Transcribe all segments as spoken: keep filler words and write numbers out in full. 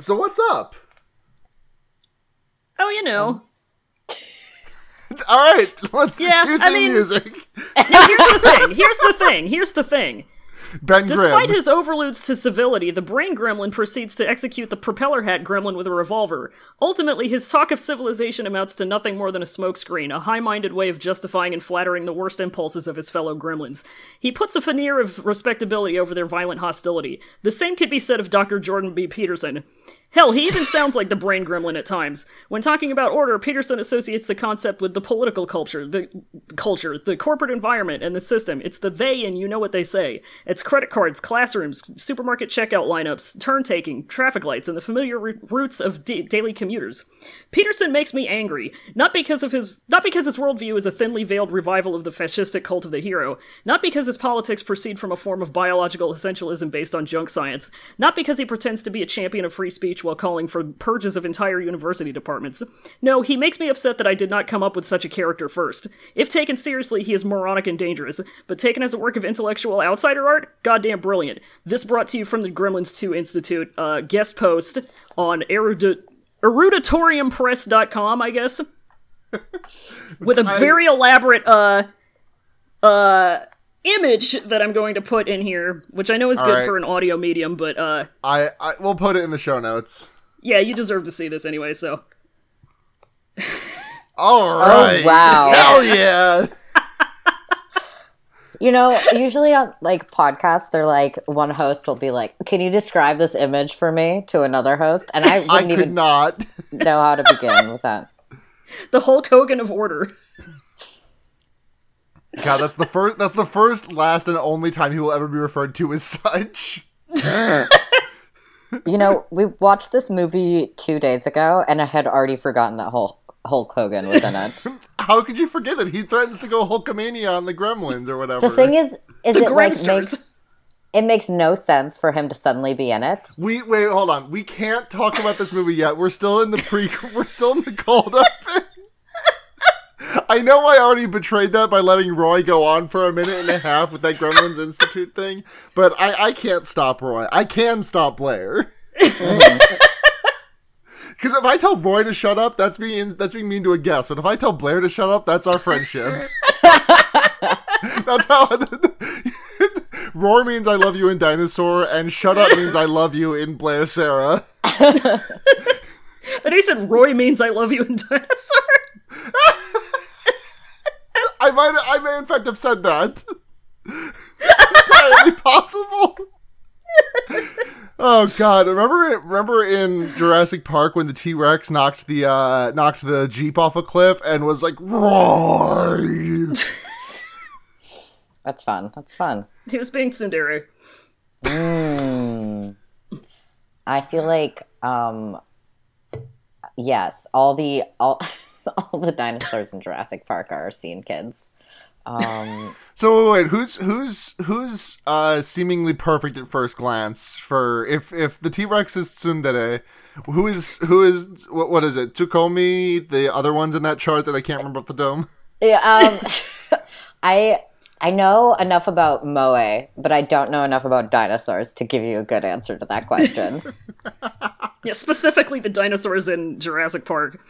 So what's up? Oh, you know. Um, all right, let's yeah, do the I mean, music. Now, here's the thing. Here's the thing. Here's the thing. Ben Despite Grimm. His overludes to civility, the brain gremlin proceeds to execute the propeller hat gremlin with a revolver. Ultimately, his talk of civilization amounts to nothing more than a smokescreen, a high-minded way of justifying and flattering the worst impulses of his fellow gremlins. He puts a veneer of respectability over their violent hostility. The same could be said of Doctor Jordan B. Peterson. Hell, he even sounds like the brain gremlin at times. When talking about order, Peterson associates the concept with the political culture, the culture, the corporate environment, and the system. It's the they and you know what they say. It's credit cards, classrooms, supermarket checkout lineups, turn-taking, traffic lights, and the familiar routes of d- daily commuters. Peterson makes me angry, not because of his not because his worldview is a thinly veiled revival of the fascistic cult of the hero, not because his politics proceed from a form of biological essentialism based on junk science, not because he pretends to be a champion of free speech while calling for purges of entire university departments. No, he makes me upset that I did not come up with such a character first. If taken seriously, he is moronic and dangerous, but taken as a work of intellectual outsider art, goddamn brilliant. This brought to you from the Gremlins two Institute, uh, guest post on erud- erudatoriumpress dot com, I guess, with a very I... elaborate, uh, uh, image that I'm going to put in here, which I know is all good right. for an audio medium, but uh I, I we'll put it in the show notes. Yeah, you deserve to see this anyway, so alright. Oh, wow. Hell yeah. You know, usually on like podcasts, they're like one host will be like, can you describe this image for me to another host? And I wouldn't I could even not know how to begin with that. The Hulk Hogan of order. God, that's the first, that's the first, last, and only time he will ever be referred to as such. You know, we watched this movie two days ago, and I had already forgotten that Hulk, Hulk Hogan was in it. How could you forget it? He threatens to go Hulkamania on the Gremlins or whatever. The thing is, is the it like makes, it makes no sense for him to suddenly be in it. We wait, hold on. We can't talk about this movie yet. We're still in the pre. We're still in the cold open. I know I already betrayed that by letting Roy go on for a minute and a half with that Gremlins Institute thing, but I, I can't stop Roy. I can stop Blair. Because if I tell Roy to shut up, that's being, that's being mean to a guest, but if I tell Blair to shut up, that's our friendship. That's how... Roar means I love you in Dinosaur, and shut up means I love you in Blair Sarah. And he said Roy means I love you in Dinosaur. I might, I may in fact have said that. Entirely possible. Oh God! Remember, remember in Jurassic Park when the T-Rex knocked the uh, knocked the Jeep off a cliff and was like, "Roy." That's fun. That's fun. He was being tsundere. Mm. I feel like, um, yes, all the all. All the dinosaurs in Jurassic Park are seen kids. Um, so wait, who's who's who's uh, seemingly perfect at first glance for if if the T-Rex is tsundere, who is who is what what is it? Tsukomi, the other ones in that chart that I can't remember off the dome. Yeah, um, I I know enough about moe, but I don't know enough about dinosaurs to give you a good answer to that question. Yeah, specifically the dinosaurs in Jurassic Park.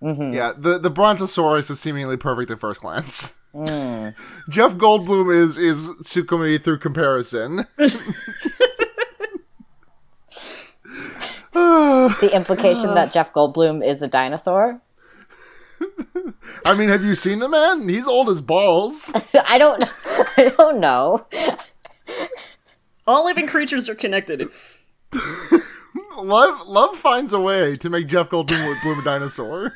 Mm-hmm. Yeah, the, the Brontosaurus is seemingly perfect at first glance. Mm. Jeff Goldblum is, is Tsukomi through comparison. The implication that Jeff Goldblum is a dinosaur? I mean, have you seen the man? He's old as balls. I don't, I don't know. All living creatures are connected. Love love finds a way to make Jeff Goldblum a dinosaur.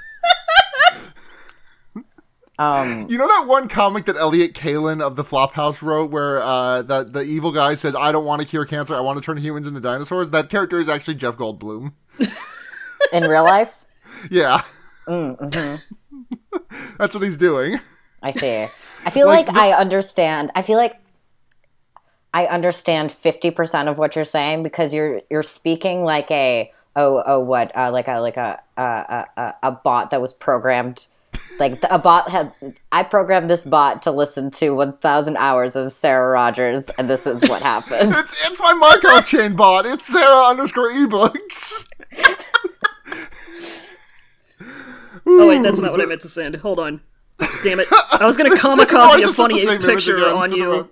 Um, you know that one comic that Elliot Kalin of the Flophouse wrote where uh, the, the evil guy says, I don't want to cure cancer, I want to turn humans into dinosaurs? That character is actually Jeff Goldblum. In real life? Yeah. Mm, mm-hmm. That's what he's doing. I see. I feel like, like the- I understand. I feel like I understand fifty percent of what you're saying because you're you're speaking like a oh oh what uh, like a like a a, a a bot that was programmed like a bot had I programmed this bot to listen to one thousand hours of Sarah Rogers and this is what happened. it's it's my Markov chain bot. It's Sarah underscore ebooks. Oh wait, that's not what I meant to send. Hold on. Damn it. I was gonna kamikaze a funny picture on you.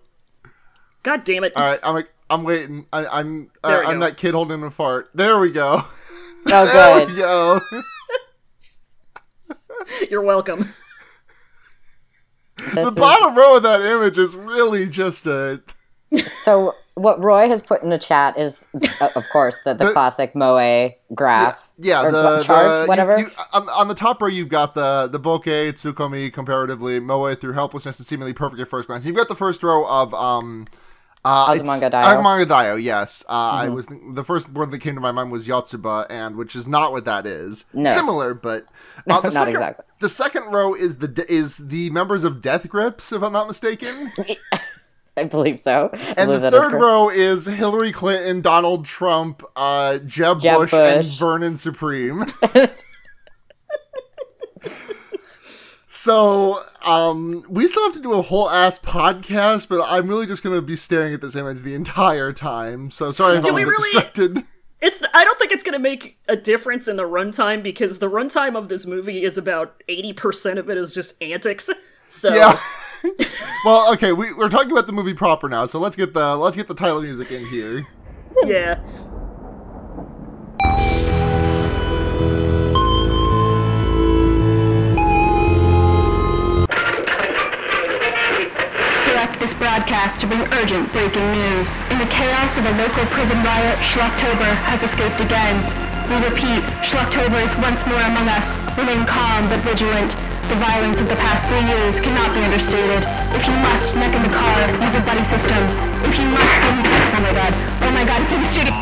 God damn it. Alright, I'm I'm waiting. I, I'm uh, I'm go. That kid holding a fart. There we go. Oh good. Yo. You're welcome. This the is... bottom row of that image is really just a... So what Roy has put in the chat is, uh, of course, the, the, the classic Moe graph. Yeah, yeah or the, charts, the, whatever. You, you, on, on the top row, you've got the, the bokeh, tsukomi, comparatively, Moe through helplessness to seemingly perfect at first glance. You've got the first row of... Um, uh, Azumanga Daioh. Azumanga Daioh, yes. Uh, mm-hmm. I was th- the first one that came to my mind was Yotsuba, and which is not what that is. No. Similar, but uh, the not second, exactly. The second row is the de- is the members of Death Grips, if I'm not mistaken. I believe so. I and believe the third is row is Hillary Clinton, Donald Trump, uh, Jeb, Jeb Bush, Bush, and Vernon Supreme. So, um, we still have to do a whole ass podcast, but I'm really just going to be staring at this image the entire time. So sorry if I'm really... distracted. It's. I don't think it's going to make a difference in the runtime, because the runtime of this movie is about eighty percent of it is just antics. So. Yeah. Well, okay, we, we're talking about the movie proper now, so let's get the let's get the title music in here. Yeah. This broadcast to bring urgent breaking news. In the chaos of a local prison riot, Schlocktober has escaped again. We repeat, Schlocktober is once more among us. Remain calm but vigilant. The violence of the past three years cannot be understated. If you must, neck in the car, use a buddy system. If you must, get into it. Oh my god. Oh my god, it's in the studio.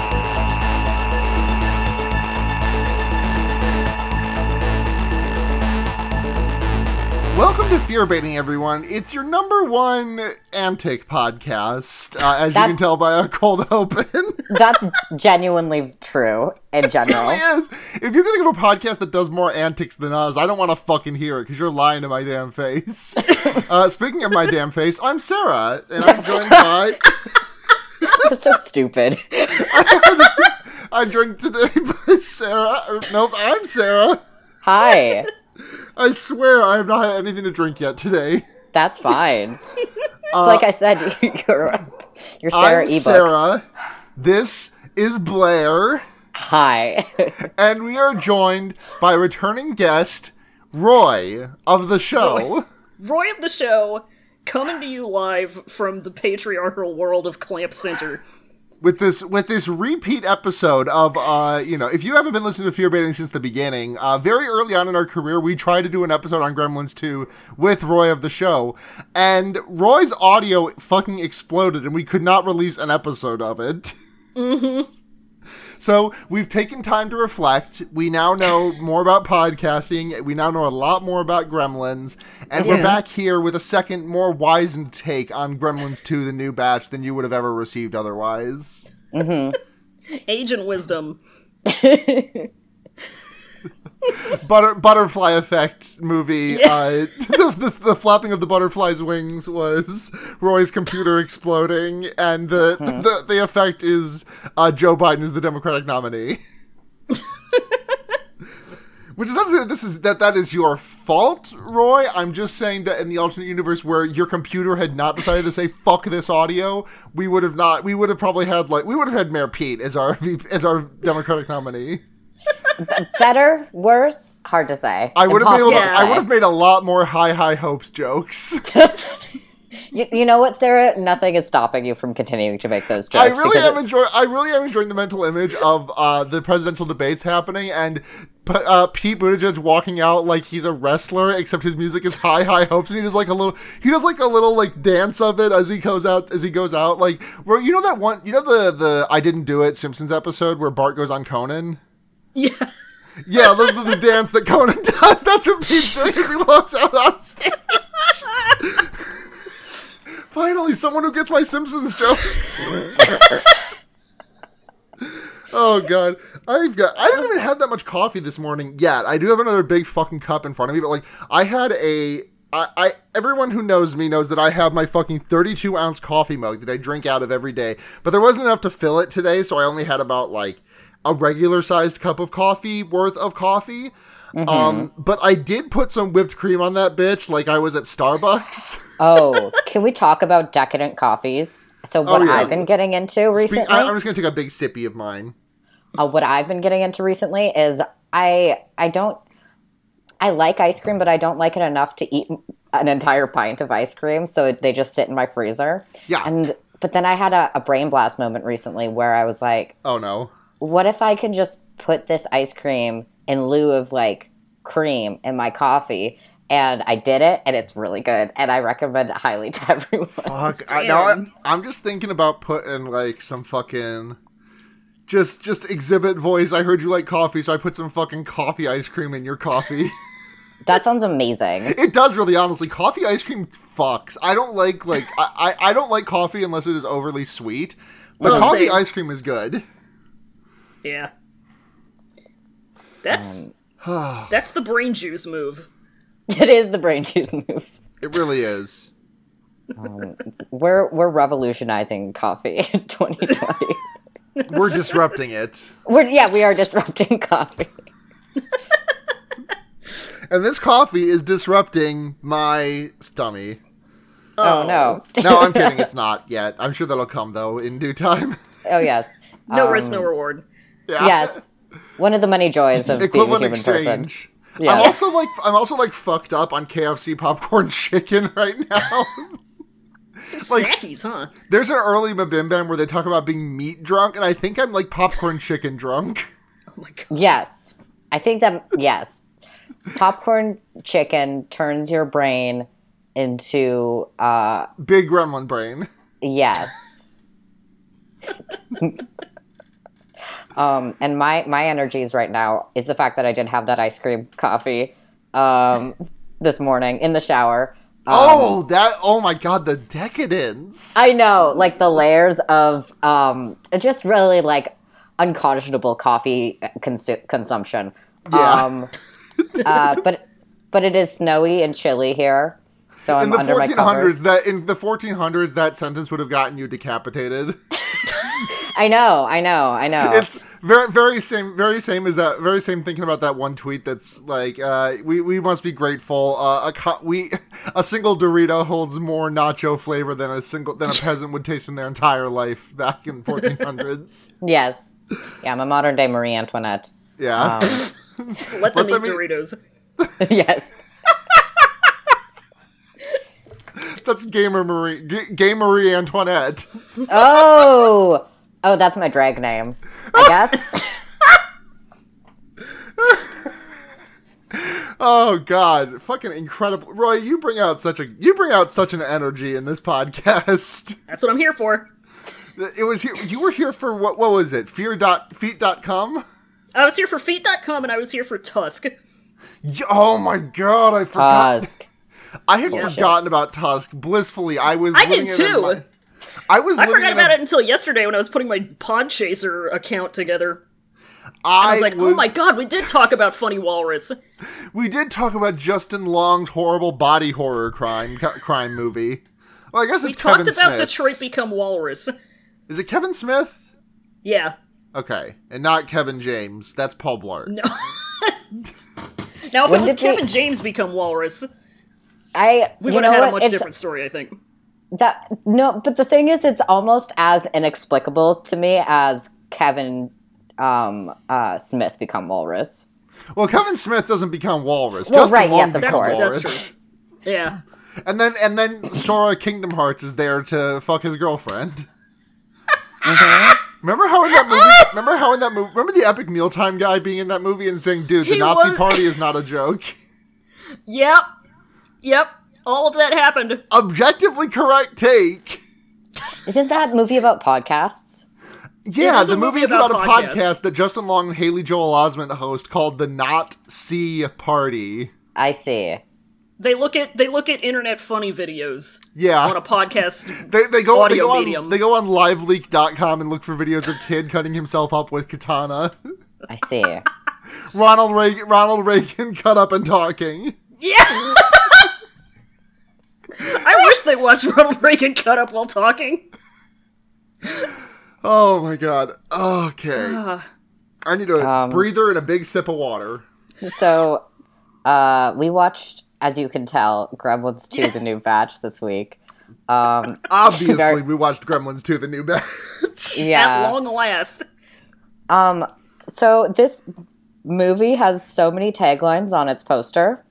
Welcome to Fear Baiting, everyone. It's your number one antic podcast, uh, as that's, you can tell by our cold open. That's genuinely true in general. It really is. If you can think of a podcast that does more antics than us, I don't want to fucking hear it, because you're lying to my damn face. uh, speaking of my damn face, I'm Sarah, and I'm joined by... That's so stupid. I'm joined today by Sarah. Nope, I'm Sarah. Hi. I swear I have not had anything to drink yet today. That's fine. uh, like I said, you're, you're Sarah I'm eBooks. Sarah. This is Blair. Hi. And we are joined by returning guest, Roy of the show. Roy, Roy of the show, coming to you live from the patriarchal world of Clamp Center. With this with this repeat episode of, uh, you know, if you haven't been listening to Fear Baiting since the beginning, uh, very early on in our career, we tried to do an episode on Gremlins two with Roy of the show, and Roy's audio fucking exploded, and we could not release an episode of it. Mm-hmm. So, we've taken time to reflect, we now know more about podcasting, we now know a lot more about Gremlins, and yeah. we're back here with a second, more wizened take on Gremlins two, the new batch, than you would have ever received otherwise. Mm-hmm. Age and wisdom. Butter- butterfly effect movie. Yeah. Uh, the, the, the flapping of the butterfly's wings was Roy's computer exploding, and the mm-hmm. the, the effect is uh, Joe Biden is the Democratic nominee. Which is not to say that this is that that is your fault, Roy. I'm just saying that in the alternate universe where your computer had not decided to say "fuck this audio," we would have not. We would have probably had like we would have had Mayor Pete as our as our Democratic nominee. B- better, worse, hard to say. I would have made a, yeah. I would have made a lot more high, high hopes jokes. you, you know what, Sarah? Nothing is stopping you from continuing to make those jokes. I really am it... enjoying. I really am enjoying the mental image of uh, the presidential debates happening and uh, Pete Buttigieg walking out like he's a wrestler, except his music is high, high hopes, and he does like a little. He does like a little like dance of it as he goes out. As he goes out, like where you know that one. You know the the I Didn't Do It Simpsons episode where Bart goes on Conan. Yeah, yeah, the, the, the dance that Conan does, that's what Pete does as he walks out on stage. Finally, someone who gets my Simpsons jokes. Oh, God. I've got, I haven't even had that much coffee this morning yet. I do have another big fucking cup in front of me, but, like, I had a... I, I everyone who knows me knows that I have my fucking thirty-two ounce coffee mug that I drink out of every day, but there wasn't enough to fill it today, so I only had about, like, a regular-sized cup of coffee worth of coffee. Mm-hmm. Um, but I did put some whipped cream on that bitch like I was at Starbucks. Oh, can we talk about decadent coffees? So what oh, yeah. I've been getting into recently... Spe- I, I'm just going to take a big sippy of mine. Uh, what I've been getting into recently is I I don't... I like ice cream, but I don't like it enough to eat an entire pint of ice cream, so they just sit in my freezer. Yeah. And But then I had a, a brain blast moment recently where I was like... Oh, no. What if I can just put this ice cream in lieu of, like, cream in my coffee? And I did it, and it's really good, and I recommend it highly to everyone. Fuck. I, now I, I'm just thinking about putting, like, some fucking... Just just exhibit voice. I heard you like coffee, so I put some fucking coffee ice cream in your coffee. That sounds amazing. It does, really, honestly. Coffee ice cream fucks. I don't like, like, I, I, I don't like coffee unless it is overly sweet. But well, coffee same. ice cream is good. Yeah. That's, um, that's the brain juice move. It is the brain juice move. It really is. Um, we're, we're revolutionizing coffee in twenty twenty. We're disrupting it. We're, yeah, we are disrupting coffee. And this coffee is disrupting my stummy. Oh, oh no. No, I'm kidding. It's not yet. I'm sure that'll come, though, in due time. Oh, yes. No um, risk, no reward. Yeah. Yes. One of the many joys of equivalent being a human exchange. Person. Yeah. I'm also like I'm also like fucked up on K F C popcorn chicken right now. Some like, snackies, huh? There's an early Mabim Bam where they talk about being meat drunk, and I think I'm like popcorn chicken drunk. Oh my god. Yes. I think that, yes. Popcorn chicken turns your brain into... Uh, Big gremlin brain. Yes. um, and my, my energies right now is the fact that I did have that ice cream coffee um, this morning in the shower. Um, oh, that, oh my god, the decadence. I know, like the layers of um, just really like unconscionable coffee consu- consumption. Yeah. Um, uh, but but it is snowy and chilly here, so I'm under my covers. That, in the fourteen hundreds, that sentence would have gotten you decapitated. I know, I know, I know. It's very, very same, very same as that, very same thinking about that one tweet that's like, uh, we, we must be grateful. Uh, a co- we a single Dorito holds more nacho flavor than a single than a peasant would taste in their entire life back in fourteen hundreds. Yes, yeah, I'm a modern day Marie Antoinette. Yeah, um, let them let eat them Doritos. Eat... Yes, that's gamer Marie, G- gay Marie Antoinette. Oh. Oh, that's my drag name, I guess. Oh god, fucking incredible, Roy! You bring out such a you bring out such an energy in this podcast. That's what I'm here for. It was here, you were here for what? What was it? Fear dot feet dot com. I was here for feet dot com, and I was here for Tusk. Oh my god, I forgot. Tusk. I had yeah, forgotten shit. about Tusk. Blissfully, I was. I did too. My- I was. I forgot about a... it until yesterday when I was putting my Podchaser account together. I, I was like, was... oh my god, we did talk about Funny Walrus. We did talk about Justin Long's horrible body horror crime crime movie. Well, I guess it's Kevin Smith. We talked about Detroit Become Walrus. Is it Kevin Smith? Yeah. Okay, and not Kevin James. That's Paul Blart. No. Now, if when it was Kevin they... James Become Walrus, I we would have had what? a much it's... different story, I think. That no, but the thing is, it's almost as inexplicable to me as Kevin um, uh, Smith Become Walrus. Well, Kevin Smith doesn't become Walrus. Well, Justin right, Long yes, of becomes course. Walrus. That's true. Yeah. And then and then Sora Kingdom Hearts is there to fuck his girlfriend. Mm-hmm. Remember how in that movie? Remember how in that movie? Remember the Epic Mealtime guy being in that movie and saying, "Dude, the he Nazi was- party is not a joke." Yep. Yep. All of that happened. Objectively correct take. Isn't that movie about podcasts? Yeah, the movie, movie is about, about podcast. a podcast that Justin Long and Haley Joel Osment host called the Not See Party. I see. They look at they look at internet funny videos. Yeah. On a podcast. they they go, audio they go on medium. They go on liveleak dot com and look for videos of kid cutting himself up with katana. I see. Ronald Reagan Ronald Reagan cut up and talking. Yeah. I wish they watched Ronald Reagan cut up while talking. Oh my god. Okay. Uh, I need a um, breather and a big sip of water. So uh, we watched, as you can tell, Gremlins two, The New Batch this week. Um, Obviously, our... we watched Gremlins two, The New Batch. Yeah. At long last. Um. So this movie has so many taglines on its poster.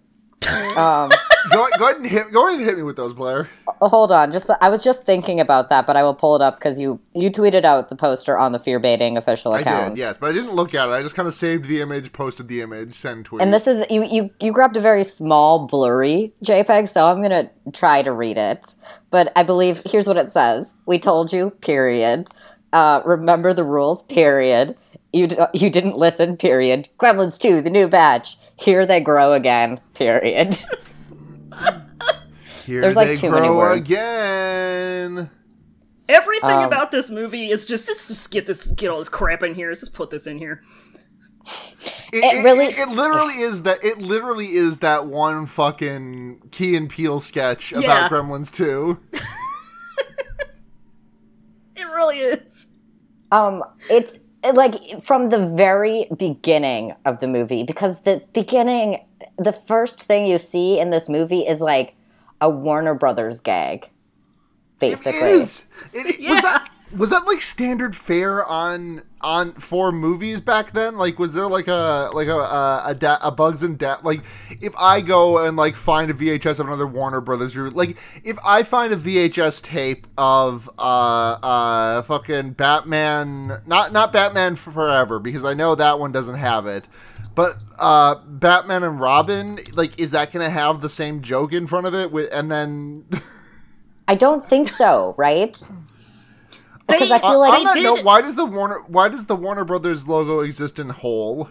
Um, go, go, ahead and hit, go ahead and hit me with those, Blair. Hold on. Just I was just thinking about that, but I will pull it up because you, you tweeted out the poster on the Fear Baiting official account. I did, yes, but I didn't look at it. I just kind of saved the image, posted the image, send tweet. And this is, you, you, you grabbed a very small, blurry JPEG, so I'm going to try to read it. But I believe, here's what it says. We told you, period. Uh, remember the rules, period. You d- you didn't listen, period. Gremlins two, The New Batch. Here they grow again, period. Here There's like they too grow many words. Again. Everything um, about this movie is just, just, just get this, get all this crap in here. Let's just put this in here. It, it, it really, it, it literally is that. It literally is that one fucking Key and Peele sketch yeah. about Gremlins two. It really is. Um, it's. Like, from the very beginning of the movie, because the beginning, the first thing you see in this movie is, like, a Warner Brothers gag, basically. It is! It, yeah. was, that, was that, like, standard fare on on for movies back then? Like, was there, like, a like a, a, a, da- a Bugs and da- Like, if I go and, like, find a V H S of another Warner Brothers route, like, if I find a V H S tape of, uh, uh, fucking Batman, not, not Batman Forever, because I know that one doesn't have it, but, uh, Batman and Robin, like, is that gonna have the same joke in front of it? With, and then... I don't think so, right? Because they, I feel like on that did. note, why does the Warner why does the Warner Brothers logo exist in whole?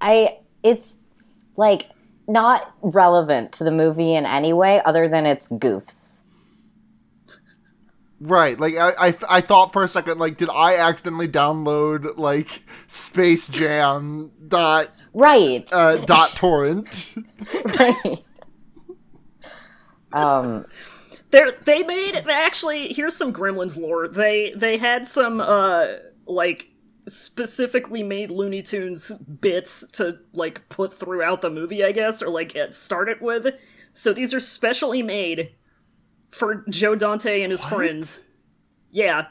I it's like not relevant to the movie in any way other than its goofs. Right, like I, I, I thought for a second, like, did I accidentally download like Space Jam dot right uh, dot torrent? Right. um. They're, they made actually. Here's some Gremlins lore. They they had some uh like specifically made Looney Tunes bits to like put throughout the movie, I guess, or like start it with. So these are specially made for Joe Dante and his what? friends. Yeah.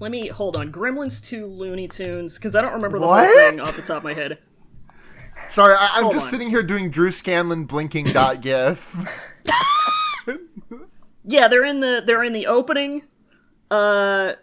Let me hold on. Gremlins two Looney Tunes, because I don't remember the what? whole thing off the top of my head. Sorry, I, I'm Hold just on. sitting here doing Drew Scanlon blinking dot gif. Yeah, they're in the they're in the opening. Uh,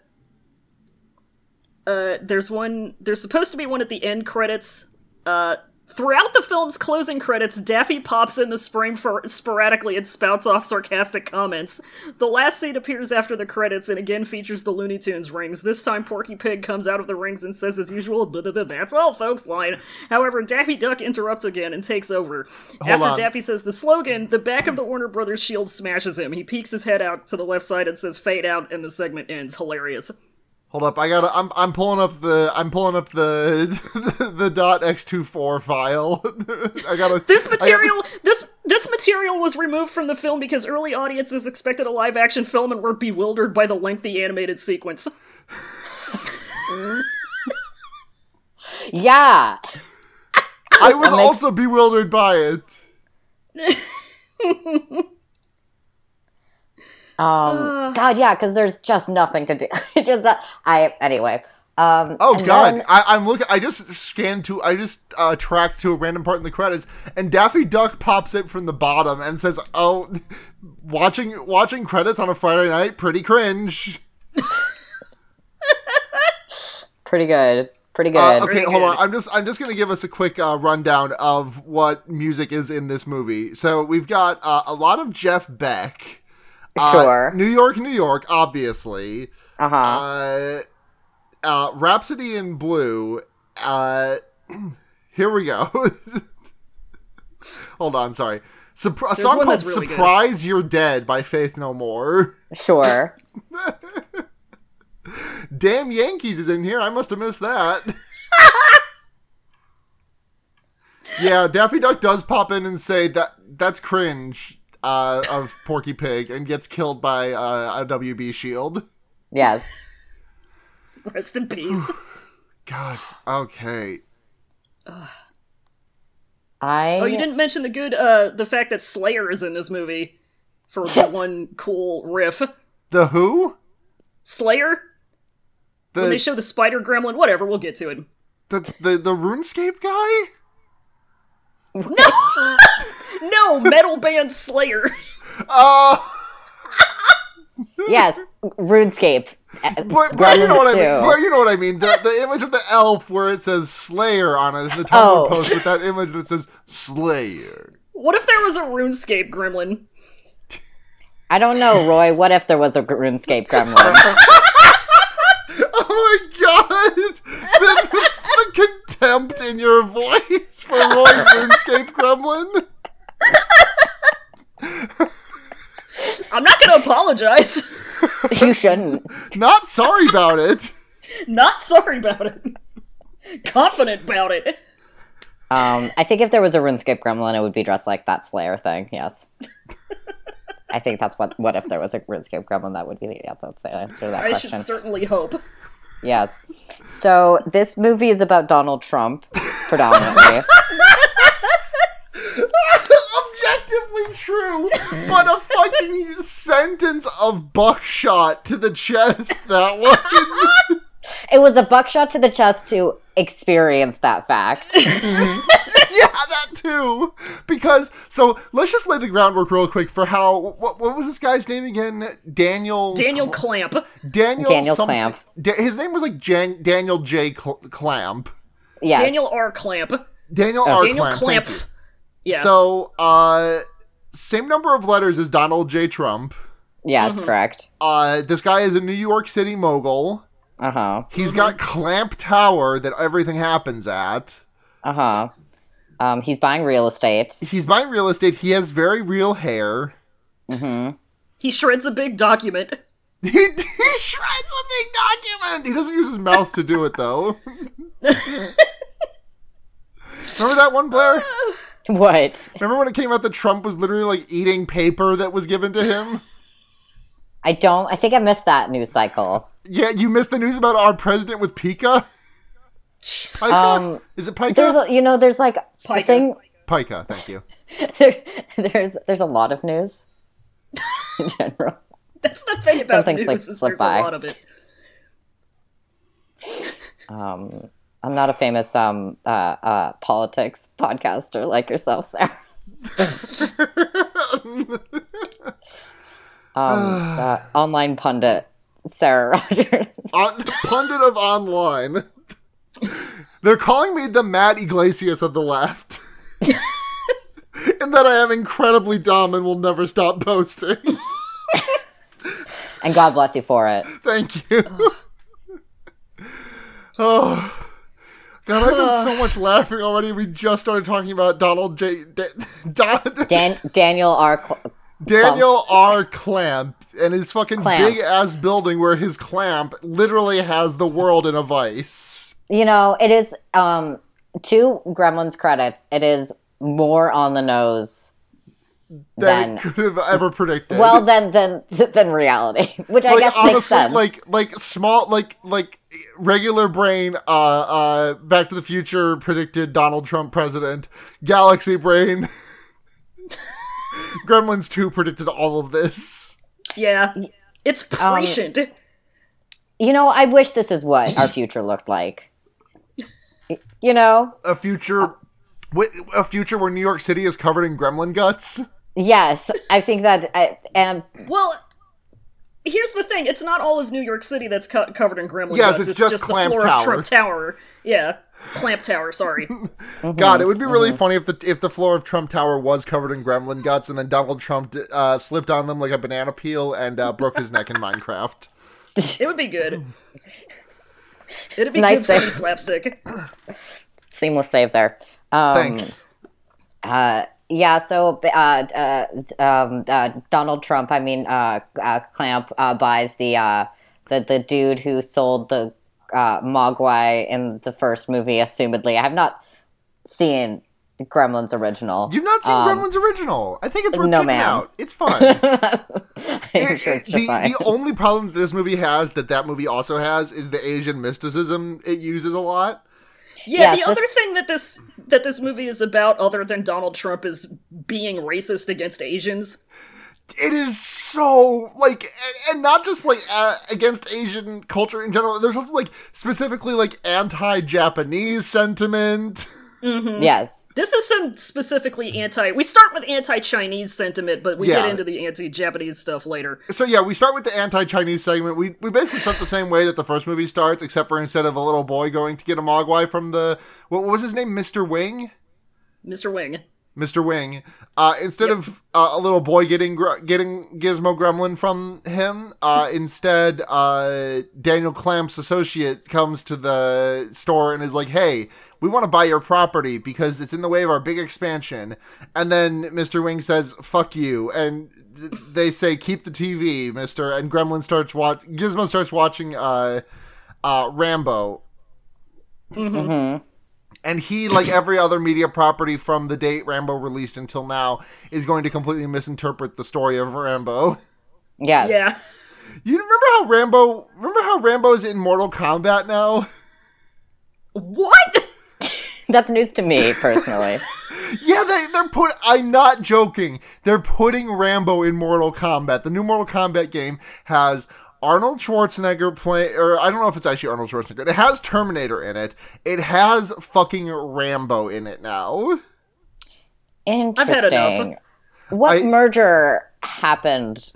uh, there's one. There's supposed to be one at the end credits. Uh, throughout the film's closing credits, Daffy pops in the spring for sporadically and spouts off sarcastic comments. The last scene appears after the credits and again features the Looney Tunes rings. This time Porky Pig comes out of the rings and says his usual "that's all folks" line. However, Daffy Duck interrupts again and takes over. Hold after on. Daffy says the slogan, the back of the Warner Brothers shield smashes him. He peeks his head out to the left side and says "fade out" and the segment ends. Hilarious. Hold up! I gotta. I'm. I'm pulling up the. I'm pulling up the. The .x twenty-four file. I gotta. This material. I gotta... This this material was removed from the film because early audiences expected a live action film and were bewildered by the lengthy animated sequence. Yeah. I was makes... also bewildered by it. Um, uh, God, yeah, because there's just nothing to do. just uh, I anyway. Um, oh God, then... I, I'm looking. I just scanned to. I just uh, tracked to a random part in the credits, and Daffy Duck pops in from the bottom and says, "Oh, watching watching credits on a Friday night, pretty cringe." Pretty good. Pretty good. Uh, okay, pretty hold good. on. I'm just I'm just gonna give us a quick uh, rundown of what music is in this movie. So we've got uh, a lot of Jeff Beck. Uh, sure. New York, New York, obviously. Uh-huh. Uh, uh, Rhapsody in Blue. Uh, here we go. Hold on, sorry. Supr- a song called really Surprise good. You're Dead by Faith No More. Sure. Damn Yankees is in here. I must have missed that. Yeah, Daffy Duck does pop in and say that that's cringe. Uh, of Porky Pig and gets killed by uh, a W B shield. Yes. Rest in peace. God. Okay. Ugh. I. Oh, you didn't mention the good, uh, the fact that Slayer is in this movie for the one cool riff. The who? Slayer. The... When they show the spider gremlin, whatever, we'll get to it. The the the RuneScape guy? No, no, metal band Slayer. Oh. Uh... yes, RuneScape. But, but you know what I mean. But you know what I mean. The, the image of the elf where it says Slayer on it, the Tumblr oh. post with that image that says Slayer. What if there was a RuneScape gremlin? I don't know, Roy. What if there was a RuneScape gremlin? Oh my god! The, the, the contempt in your voice for Roy's RuneScape gremlin. I'm not going to apologize. You shouldn't. Not sorry about it. Not sorry about it. Confident about it. Um, I think if there was a RuneScape gremlin, it would be dressed like that Slayer thing. Yes. I think that's what. What if there was a RuneScape gremlin? That would be the, yeah, that's the answer to that I question. I should certainly hope. Yes. So this movie is about Donald Trump, predominantly. Objectively true, but a fucking sentence of buckshot to the chest. That one. It was a buckshot to the chest to experience that fact. Yeah, that too. Because, so, let's just lay the groundwork real quick for how, what, what was this guy's name again? Daniel... Daniel Clamp. Daniel Daniel some, Clamp. Da, his name was like Jan, Daniel J. Cl- Clamp. Yes. Daniel R. Clamp. Daniel oh. R. Daniel Clamp. Clamp. Thank you. Yeah. So, uh, same number of letters as Donald J. Trump. Yes, mm-hmm. correct. Uh, this guy is a New York City mogul. Uh-huh. He's mm-hmm. got Clamp Tower that everything happens at. Uh-huh. Um, he's buying real estate. He's buying real estate. He has very real hair. Mm-hmm. He shreds a big document. he, he shreds a big document! He doesn't use his mouth to do it, though. Remember that one, Blair? What? Remember when it came out that Trump was literally, like, eating paper that was given to him? I don't... I think I missed that news cycle. Yeah, you missed the news about our president with Pika? Pika? Um, Is it Pika? There's a, you know, there's like Pika. Thing... Pika, thank you. there, there's there's a lot of news in general. That's the thing about Some things news like, is slip there's by. A lot of it. Um, I'm not a famous um uh, uh politics podcaster like yourself, Sarah. um, uh, online pundit Sarah Rogers. On, pundit of online. They're calling me the Matt Iglesias of the left. And that I am incredibly dumb and will never stop posting. And God bless you for it. Thank you. Uh. Oh. God, I've done so much laughing already. We just started talking about Donald J... Da- Don- Dan- Daniel R... Cl- Daniel R. Clamp and his fucking clamp. Big-ass building where his clamp literally has the world in a vice. You know, it is, um, to Gremlins' credits, it is more on the nose than... than could have ever predicted. Well, than, than, than reality, which I like, guess honestly, makes sense. Like, like, small, like, like, regular brain, uh, uh, Back to the Future predicted Donald Trump president, Galaxy brain, Gremlins two predicted all of this. Yeah, it's prescient. Um, you know, I wish this is what our future looked like. You know, a future, a future where New York City is covered in gremlin guts. Yes, I think that. I, and well, here's the thing: it's not all of New York City that's co- covered in gremlin yes, guts. Yes, it's, it's just, just Clamp the floor Tower. Of Trump Tower. Yeah, Clamp Tower. Sorry. Mm-hmm, God, it would be really mm-hmm. funny if the if the floor of Trump Tower was covered in gremlin guts, and then Donald Trump uh, slipped on them like a banana peel and uh, broke his neck in Minecraft. It would be good. It'd be nice good save. Slapstick. Seamless save there. Um, Thanks. Uh, yeah, so uh, uh, um, uh, Donald Trump, I mean, uh, uh, Clamp uh, buys the, uh, the the dude who sold the uh, Mogwai in the first movie, assumedly. I have not seen Gremlins original. You've not seen um, Gremlins original. I think it's worth no checking man. out. It's fun. I'm sure it's just the, fine. The only problem that this movie has that that movie also has is the Asian mysticism it uses a lot. Yeah, yes, the this... other thing that this that this movie is about, other than Donald Trump, is being racist against Asians. It is so, like, and not just, like, uh, against Asian culture in general. There's also, like, specifically, like, anti-Japanese sentiment. Mm-hmm. Yes. This is some specifically anti... We start with anti-Chinese sentiment, but we yeah. get into the anti-Japanese stuff later. So, yeah, we start with the anti-Chinese segment. We we basically start the same way that the first movie starts, except for instead of a little boy going to get a mogwai from the... What was his name? Mister Wing? Mister Wing. Mister Wing. Uh, instead yep. of uh, a little boy getting getting Gizmo Gremlin from him, uh, instead uh, Daniel Clamp's associate comes to the store and is like, hey... We want to buy your property because it's in the way of our big expansion. And then Mister Wing says, fuck you. And they say, keep the T V, mister. And Gremlin starts watch. Gizmo starts watching uh, uh, Rambo. Mm-hmm. And he, like every other media property from the date Rambo released until now, is going to completely misinterpret the story of Rambo. Yes. Yeah. You remember how Rambo, remember how Rambo's in Mortal Kombat now? What? That's news to me, personally. yeah, they, they're put. I'm not joking. They're putting Rambo in Mortal Kombat. The new Mortal Kombat game has Arnold Schwarzenegger play, or I don't know if it's actually Arnold Schwarzenegger. It has Terminator in it. It has fucking Rambo in it now. Interesting. I've had enough. What I, merger happened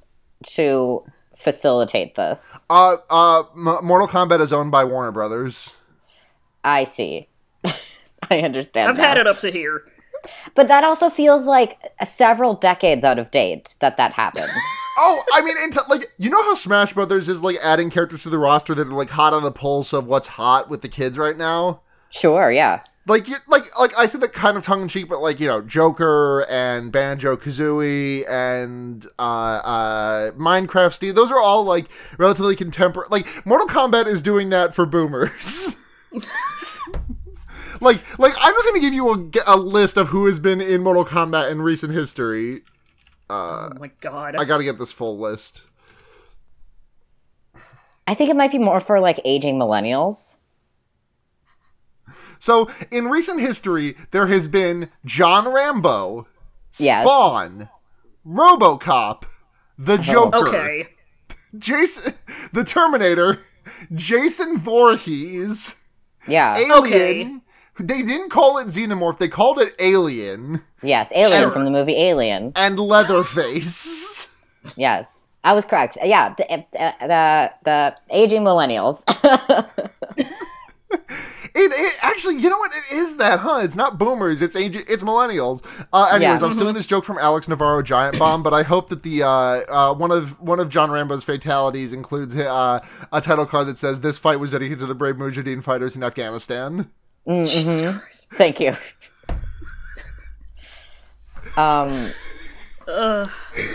to facilitate this? Uh, uh, Mortal Kombat is owned by Warner Brothers. I see. I understand. I've now. had it up to here. But that also feels like several decades out of date that that happened. oh, I mean, into, like, you know how Smash Brothers is, like, adding characters to the roster that are, like, hot on the pulse of what's hot with the kids right now? Sure, yeah. Like, you, like, like I said that kind of tongue-in-cheek, but, like, you know, Joker and Banjo-Kazooie and uh, uh, Minecraft Steve, those are all, like, relatively contemporary. Like, Mortal Kombat is doing that for boomers. Like, like I'm just going to give you a, a list of who has been in Mortal Kombat in recent history. Uh, oh my god. I got to get this full list. I think it might be more for, like, aging millennials. So, in recent history, there has been John Rambo, yes. Spawn, RoboCop, The Joker, okay. Jason, The Terminator, Jason Voorhees, yeah. Alien... Okay. They didn't call it Xenomorph. They called it Alien. Yes, Alien sure. from the movie Alien. And Leatherface. yes, I was correct. Yeah, the the, the aging millennials. it, it actually, you know what? It is that, huh? It's not boomers. It's aging, It's millennials. Uh, anyways, yeah. I'm stealing this joke from Alex Navarro, Giant Bomb, but I hope that the uh, uh, one of one of John Rambo's fatalities includes uh, a title card that says, "This fight was dedicated to the brave Mujahideen fighters in Afghanistan." Mm-hmm. Jesus Christ. Thank you. um, Ugh.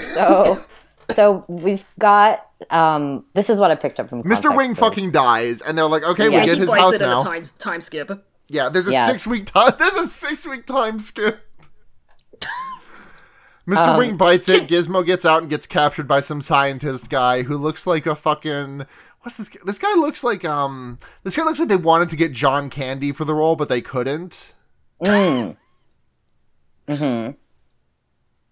so, so we've got. Um, this is what I picked up from Mister Wing. First. Fucking dies, and they're like, "Okay, yeah, we get his house it now." At a time, time skip. Yeah, there's a yes. six week time. There's a six week time skip. Mister Um, Wing bites it. Gizmo gets out and gets captured by some scientist guy who looks like a fucking. What's this? This guy looks like um. This guy looks like they wanted to get John Candy for the role, but they couldn't. Mm. Mm-hmm.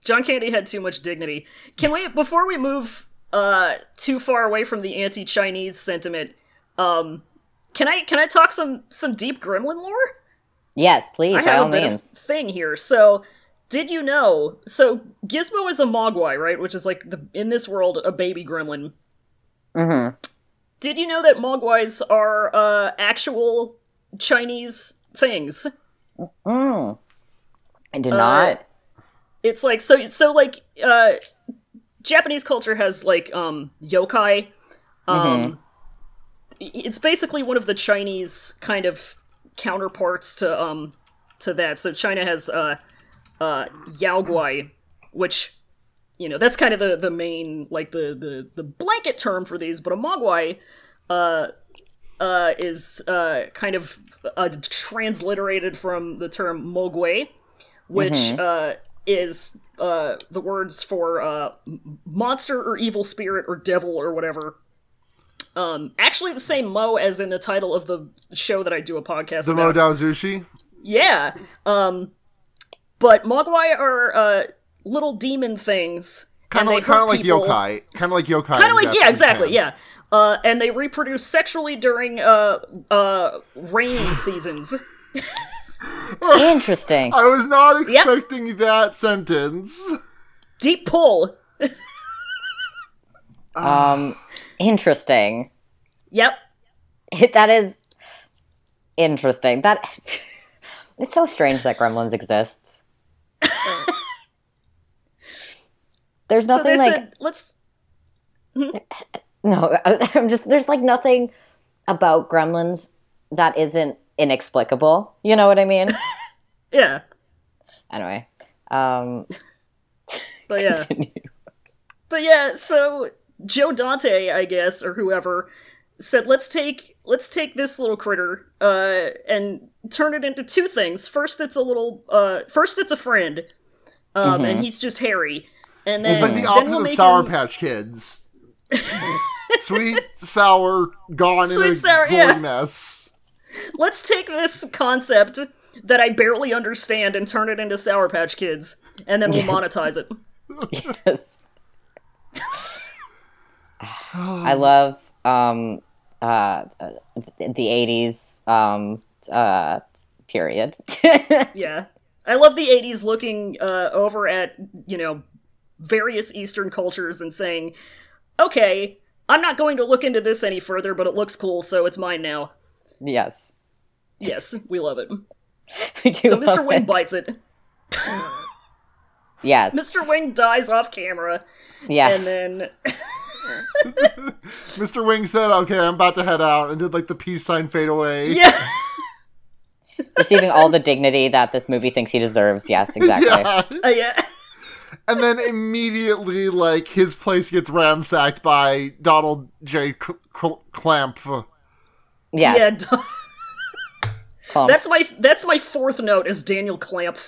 John Candy had too much dignity. Can we before we move uh too far away from the anti-Chinese sentiment? Um, can I can I talk some some deep Gremlin lore? Yes, please. I by have all a bit means. Of thing here. So, did you know? So Gizmo is a mogwai, right? Which is like the in this world a baby Gremlin. Mm-hmm. Did you know that mogwais are uh, actual Chinese things? Mm. I did uh, not. It's like, so, so like, uh, Japanese culture has, like, um, yokai. Um, mm-hmm. It's basically one of the Chinese kind of counterparts to um, to that. So China has uh, uh, yaoguai, which... You know, that's kind of the, the main, like, the, the, the blanket term for these, but a mogwai uh, uh, is uh, kind of uh, transliterated from the term mogwai, which mm-hmm. uh, is uh, the words for uh, monster or evil spirit or devil or whatever. Um, actually the same Mo as in the title of the show that I do a podcast the about. The Mo Dao Zu Shi? Yeah. Um, but Mogwai are uh, little demon things. Kind of like, like yokai. Kind of like yokai. Kind of like, yeah, exactly, yeah. Uh, and they reproduce sexually during uh, uh, rainy seasons. Interesting. I was not expecting yep. that sentence. Deep pull. um, interesting. Yep. It, that is interesting. That it's so strange that Gremlins exists. There's nothing so like said, let's. No, I'm just there's like nothing about Gremlins that isn't inexplicable. You know what I mean? Yeah. Anyway, um, but yeah, continue. But yeah. So Joe Dante, I guess, or whoever, said, "Let's take let's take this little critter uh, and turn it into two things. First, it's a little. Uh, first, it's a friend, um, mm-hmm. and he's just hairy. And then it's like the opposite we'll of Sour him... Patch Kids." Sweet, sour, gone Sweet, in a sour, yeah. mess. Let's take this concept that I barely understand and turn it into Sour Patch Kids, and then we'll yes. monetize it. Yes. I love um, uh, the eighties um, uh, period. Yeah. I love the eighties looking uh, over at, you know, various Eastern cultures and saying, okay, I'm not going to look into this any further, but it looks cool, so it's mine now. Yes. Yes, we love it. We do so Mister Wing it. bites it. Yes. Mister Wing dies off camera. Yeah. And then... Mister Wing said, okay, I'm about to head out, and did, like, the peace sign fade away. Yeah. Receiving all the dignity that this movie thinks he deserves. Yes, exactly. Yeah. Uh, yeah. And then immediately, like, his place gets ransacked by Donald J. C- C- Clamp. Yes. Yeah, Don- Clamp. That's my that's my fourth note is Daniel Clamp.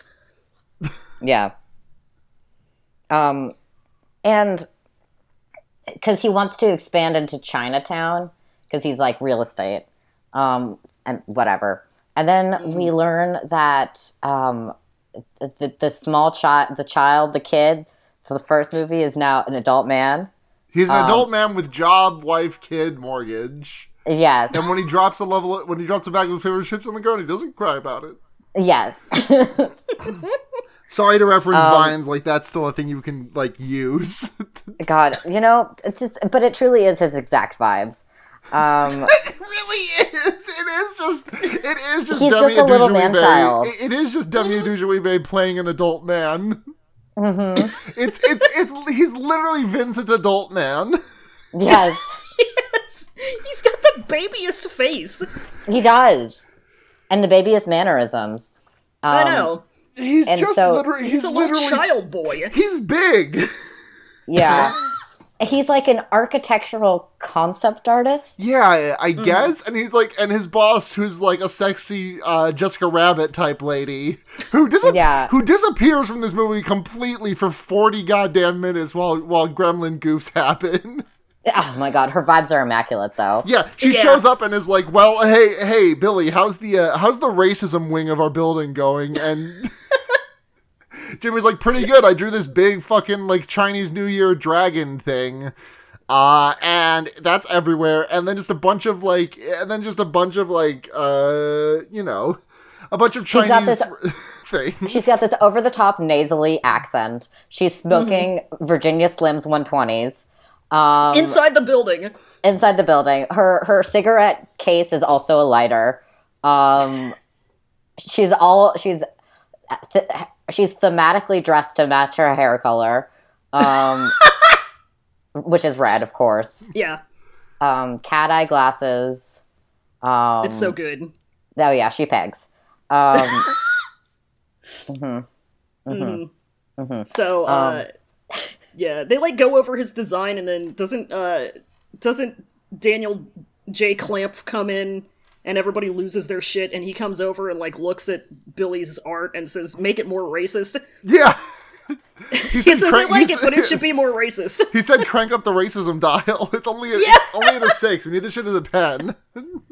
Yeah. Um, and because he wants to expand into Chinatown, because he's like real estate, um, and whatever. And then mm-hmm. we learn that um. The, the small child, the child, the kid for the first movie is now an adult man. He's an um, adult man with job, wife, kid, mortgage. Yes. And when he drops a level, when he drops a bag of favorite chips on the ground, he doesn't cry about it. Yes. Sorry to reference um, Vines, like that's still a thing you can like use. God, you know, it's just, but it truly is his exact vibes. Um, it really is. It is just. It is just. He's just a little man child. It, it is just Demi Adujuibe playing an adult man. Mm-hmm. It's it's it's. He's literally Vincent adult man. Yes. Yes. He's got the babiest face. He does, and the babiest mannerisms. Um, I know. He's just so, literally. He's, he's a little child boy. He's big. Yeah. He's like an architectural concept artist. Yeah, I guess. Mm. And he's like, and his boss, who's like a sexy uh, Jessica Rabbit type lady, who dis- yeah. who disappears from this movie completely for forty goddamn minutes while while gremlin goofs happen. Oh my god, her vibes are immaculate though. Yeah, she yeah. shows up and is like, "Well, hey, hey, Billy, how's the uh, how's the racism wing of our building going?" And. Jimmy's like, pretty good. I drew this big fucking like Chinese New Year dragon thing. Uh, and that's everywhere. And then just a bunch of like, and then just a bunch of like, uh, you know, a bunch of Chinese she's got this, things. She's got this over the top nasally accent. She's smoking mm-hmm. Virginia Slims one twenties. Um, inside the building. Inside the building. Her, her cigarette case is also a lighter. Um, she's all, she's, th- She's thematically dressed to match her hair color, um, which is red, of course. Yeah. Um, cat eye glasses. Um, it's so good. Oh yeah, she pegs. Um, mm-hmm, mm-hmm, mm-hmm. So uh, um, yeah, they like go over his design, and then doesn't uh, doesn't Daniel J. Clamp come in and everybody loses their shit, and he comes over and, like, looks at Billy's art and says, make it more racist. Yeah. He says, crank- I like it, but it should be more racist. He said, crank up the racism dial. It's only, a, yeah. it's only at a six. We need this shit as a ten.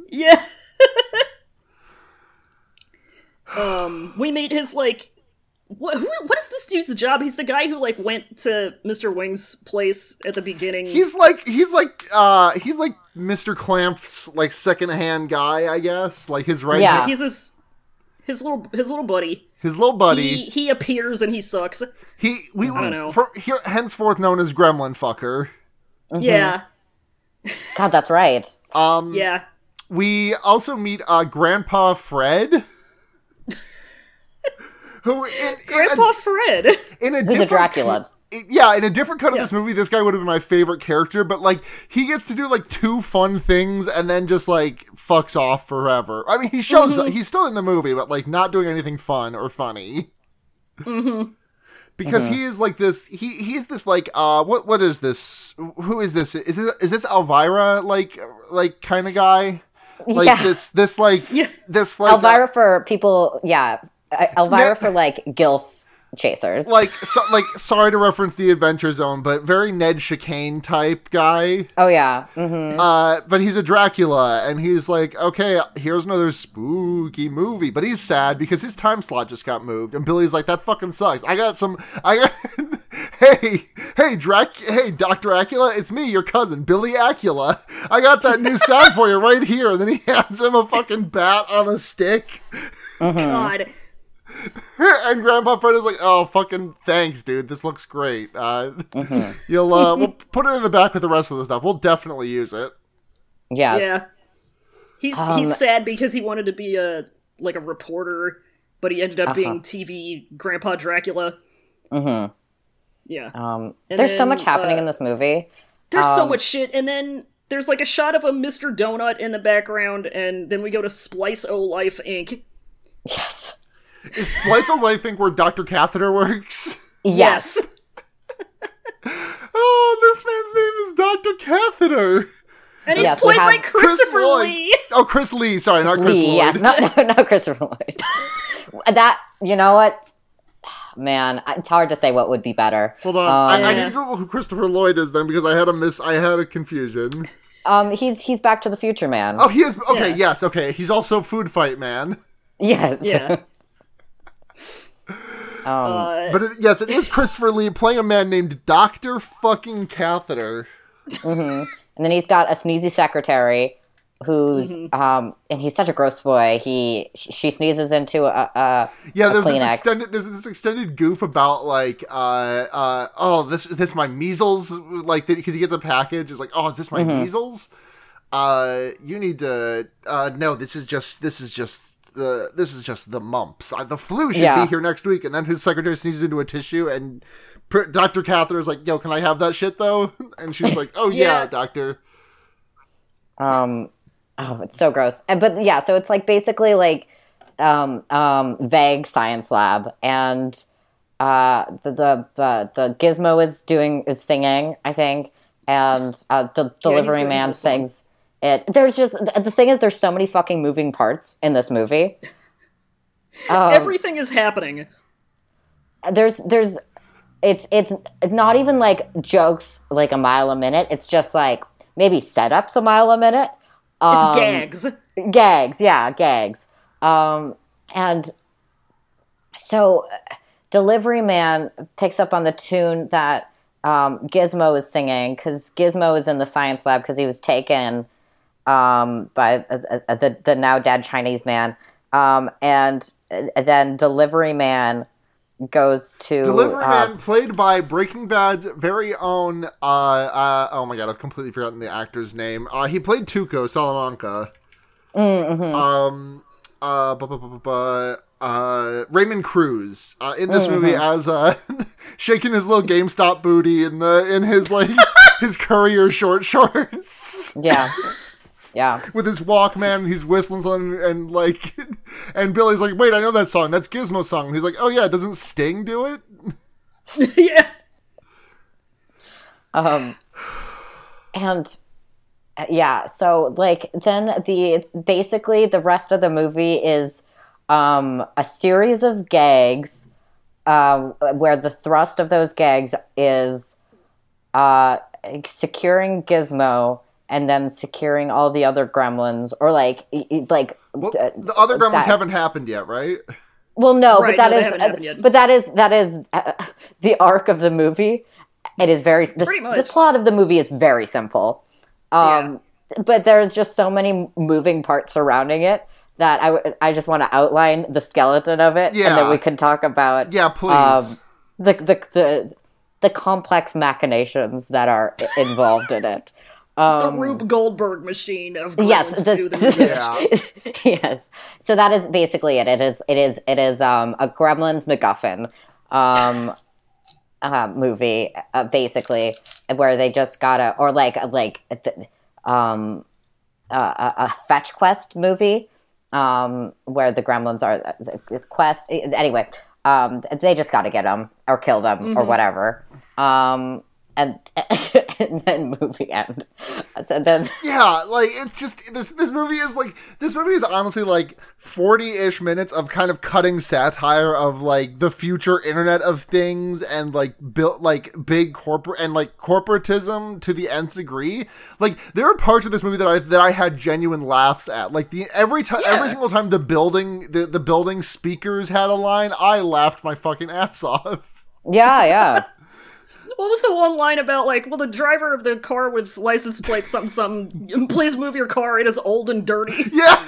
Yeah. um, we meet his, like... What, who, what is this dude's job? He's the guy who, like, went to Mister Wing's place at the beginning. He's like, he's like, uh, he's like Mister Clamp's, like, second-hand guy, I guess. Like, his right yeah. hand. He's his, his little, his little buddy. His little buddy. He, he appears and he sucks. He, we, I don't know. For, here, henceforth known as Gremlin Fucker. Mm-hmm. Yeah. God, that's right. Um. Yeah. We also meet, uh, Grandpa Fred. Who in, in Grandpa a, Fred. In a Who's a Dracula. In, yeah, in a different cut of yeah. this movie, this guy would have been my favorite character, but, like, he gets to do, like, two fun things and then just, like, fucks off forever. I mean, he shows mm-hmm. up. He's still in the movie, but, like, not doing anything fun or funny. Mm-hmm. Because mm-hmm. he is, like, this... He He's this, like, uh... What What is this? Who is this? Is this, is this Elvira, like, like kind of guy? Like, yeah. this, this, like... Yeah. This, like... Elvira uh, for people... Yeah. Elvira no. for, like, gilf chasers. Like, so, like, sorry to reference The Adventure Zone, but very Ned Chicane type guy. Oh, yeah. Mm-hmm. Uh, but he's a Dracula, and he's like, okay, here's another spooky movie. But he's sad because his time slot just got moved, and Billy's like, that fucking sucks. I got some... I got... Hey, hey, Drac, hey, Doctor Acula, it's me, your cousin, Billy Acula. I got that new sound for you right here. And then he hands him a fucking bat on a stick. Mm-hmm. God. And Grandpa Fred is like, oh, fucking thanks, dude. This looks great. Uh, mm-hmm. You'll uh, we'll put it in the back with the rest of the stuff. We'll definitely use it. Yes. Yeah. He's um, he's sad because he wanted to be a like a reporter, but he ended up uh-huh. being T V Grandpa Dracula. Mm-hmm. Yeah. Um, there's then, so much happening uh, in this movie. There's um, so much shit, and then there's like a shot of a Mister Donut in the background, and then we go to Splice O Life Incorporated. Yes. Is Splice O Life Incorporated where Doctor Catheter works? Yes. Oh, this man's name is Doctor Catheter. And he's yes, played by Christopher Chris Lloyd. Lee. Oh, Chris Lee. Sorry, not Chris Lee, Lloyd. Yes. No, no, no, Christopher Lloyd. That, you know what? Man, it's hard to say what would be better. Hold on. Um, I, I need to Google who Christopher Lloyd is then because I had a miss. I had a confusion. Um, He's he's Back to the Future man. Oh, he is. Okay, yeah. yes, okay. He's also Food Fight man. Yes. Yeah. Um, uh, but it, yes, it is Christopher Lee playing a man named Doctor Fucking Catheter. Mm-hmm. And then he's got a sneezy secretary, who's mm-hmm. um, and he's such a gross boy. He she sneezes into a, a yeah. There's a this extended there's this extended goof about like uh uh oh this is this my measles like because he gets a package. It's like oh is this my mm-hmm. measles? Uh, you need to uh no this is just this is just. The, this is just the mumps. The flu should yeah. be here next week. And then his secretary sneezes into a tissue, and pr- Doctor Catheter's like, yo, can I have that shit, though? And she's like, oh, yeah. yeah, doctor. Um, Oh, it's so gross. But, yeah, so it's, like, basically, like, um, um, vague science lab. And uh, the, the the the Gizmo is doing, is singing, I think. And uh, the delivery yeah, man sings. It there's just the thing is there's so many fucking moving parts in this movie. Um, Everything is happening. There's there's it's it's not even like jokes like a mile a minute. It's just like maybe setups a mile a minute. Um, it's gags. Gags, yeah, gags. Um, and so Delivery Man picks up on the tune that um, Gizmo is singing because Gizmo is in the science lab because he was taken. Um, by uh, the the now dead Chinese man, um, and uh, then Delivery Man goes to Delivery uh, Man played by Breaking Bad's very own. Uh, uh, oh my god, I've completely forgotten the actor's name. Uh, he played Tuco Salamanca. Mm-hmm. Um, uh, bu- bu- bu- bu- bu- uh, Raymond Cruz uh, in this mm-hmm. movie as uh, shaking his little GameStop booty in the in his like his courier short shorts. Yeah. Yeah. With his Walkman, he's whistling something, and like, and Billy's like, wait, I know that song. That's Gizmo's song. And he's like, oh yeah, doesn't Sting do it? yeah. Um, and Yeah. So like then the basically the rest of the movie is um, a series of gags uh, where the thrust of those gags is uh, securing Gizmo and then securing all the other gremlins or like like well, uh, the other gremlins that, haven't happened yet, right? Well, no, right, but, that no is, uh, but that is that is uh, the arc of the movie. It is very the, the plot of the movie is very simple. Um, yeah. But there's just so many moving parts surrounding it that I, w- I just want to outline the skeleton of it, yeah. and then we can talk about yeah, please. Um, the, the the the complex machinations that are involved in it. Um, the Rube Goldberg machine of yes, the, to the movie. Yeah. Yes. So that is basically it. It is it is it is um, a Gremlins MacGuffin um, uh, movie, uh, basically, where they just gotta or like like um, uh, a fetch quest movie um, where the Gremlins are the quest anyway. Um, they just gotta get them or kill them mm-hmm. or whatever. Um, And, and then movie end. So then, yeah, like it's just this. This movie is like this movie is honestly like forty-ish minutes of kind of cutting satire of like the future Internet of Things and like built like big corporate and like corporatism to the nth degree. Like there are parts of this movie that I that I had genuine laughs at. Like the every time, yeah. every single time the building the, the building speakers had a line, I laughed my fucking ass off. Yeah, yeah. What was the one line about, like, well, the driver of the car with license plate something, something, please move your car, it is old and dirty. Yeah!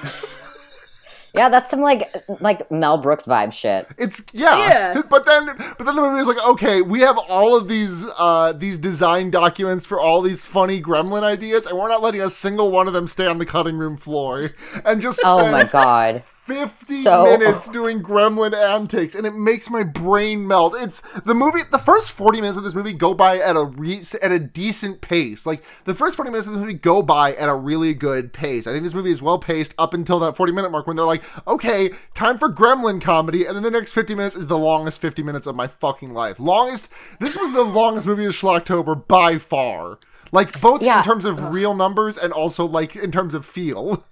Yeah, that's some, like, like Mel Brooks vibe shit. It's, yeah. yeah. But then but then the movie was like, okay, we have all of these uh, these design documents for all these funny gremlin ideas, and we're not letting a single one of them stay on the cutting room floor. And just oh my God. fifty so... minutes doing gremlin antics, and it makes my brain melt. It's the movie. The first forty minutes of this movie go by at a re, at a decent pace. Like the first forty minutes of this movie go by at a really good pace. I think this movie is well paced up until that forty minute mark when they're like, okay, time for gremlin comedy, and then the next fifty minutes is the longest fifty minutes of my fucking life. Longest. This was the longest movie of Schlocktober by far. Like both yeah. in terms of Ugh. real numbers and also like in terms of feel.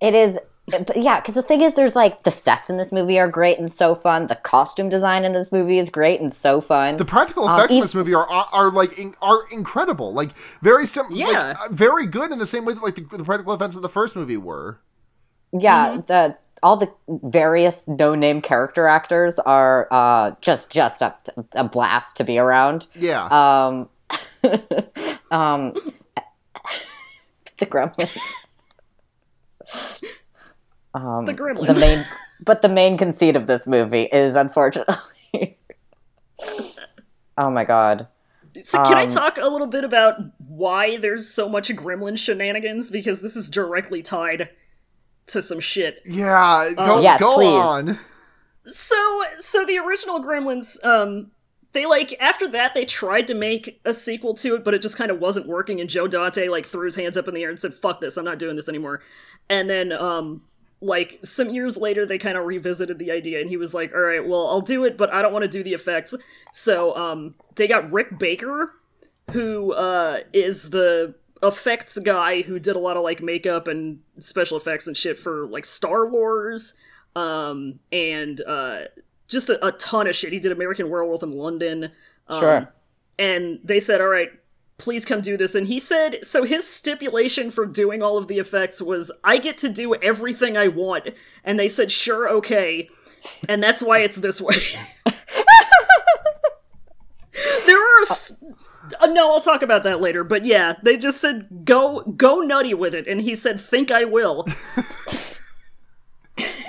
It is. But yeah, because the thing is, there's like the sets in this movie are great and so fun. The costume design in this movie is great and so fun. The practical effects um, even- in this movie are are, are like in, are incredible, like very simple, yeah, like, very good in the same way that like the, the practical effects of the first movie were. Yeah, mm-hmm. the all the various no-name character actors are uh, just just a, a blast to be around. Yeah. Um. um the gremlins. Um, the gremlins. The main, but the main conceit of this movie is, unfortunately... oh my God. So um, can I talk a little bit about why there's so much gremlin shenanigans? Because this is directly tied to some shit. Yeah, go, um, yes, go on. So, so the original Gremlins, um, they like, after that they tried to make a sequel to it, but it just kind of wasn't working, and Joe Dante like threw his hands up in the air and said, fuck this, I'm not doing this anymore. And then, um... like, some years later, they kind of revisited the idea, and he was like, all right, well, I'll do it, but I don't want to do the effects. So, um, they got Rick Baker, who, uh, is the effects guy who did a lot of, like, makeup and special effects and shit for, like, Star Wars, um, and, uh, just a, a ton of shit. He did American Werewolf in London. Um, sure. And they said, all right, please come do this. And he said, so his stipulation for doing all of the effects was, I get to do everything I want. And they said, sure, okay. And that's why it's this way. There are a f- uh, no, I'll talk about that later. But yeah, they just said, go, go nutty with it. And he said, think I will.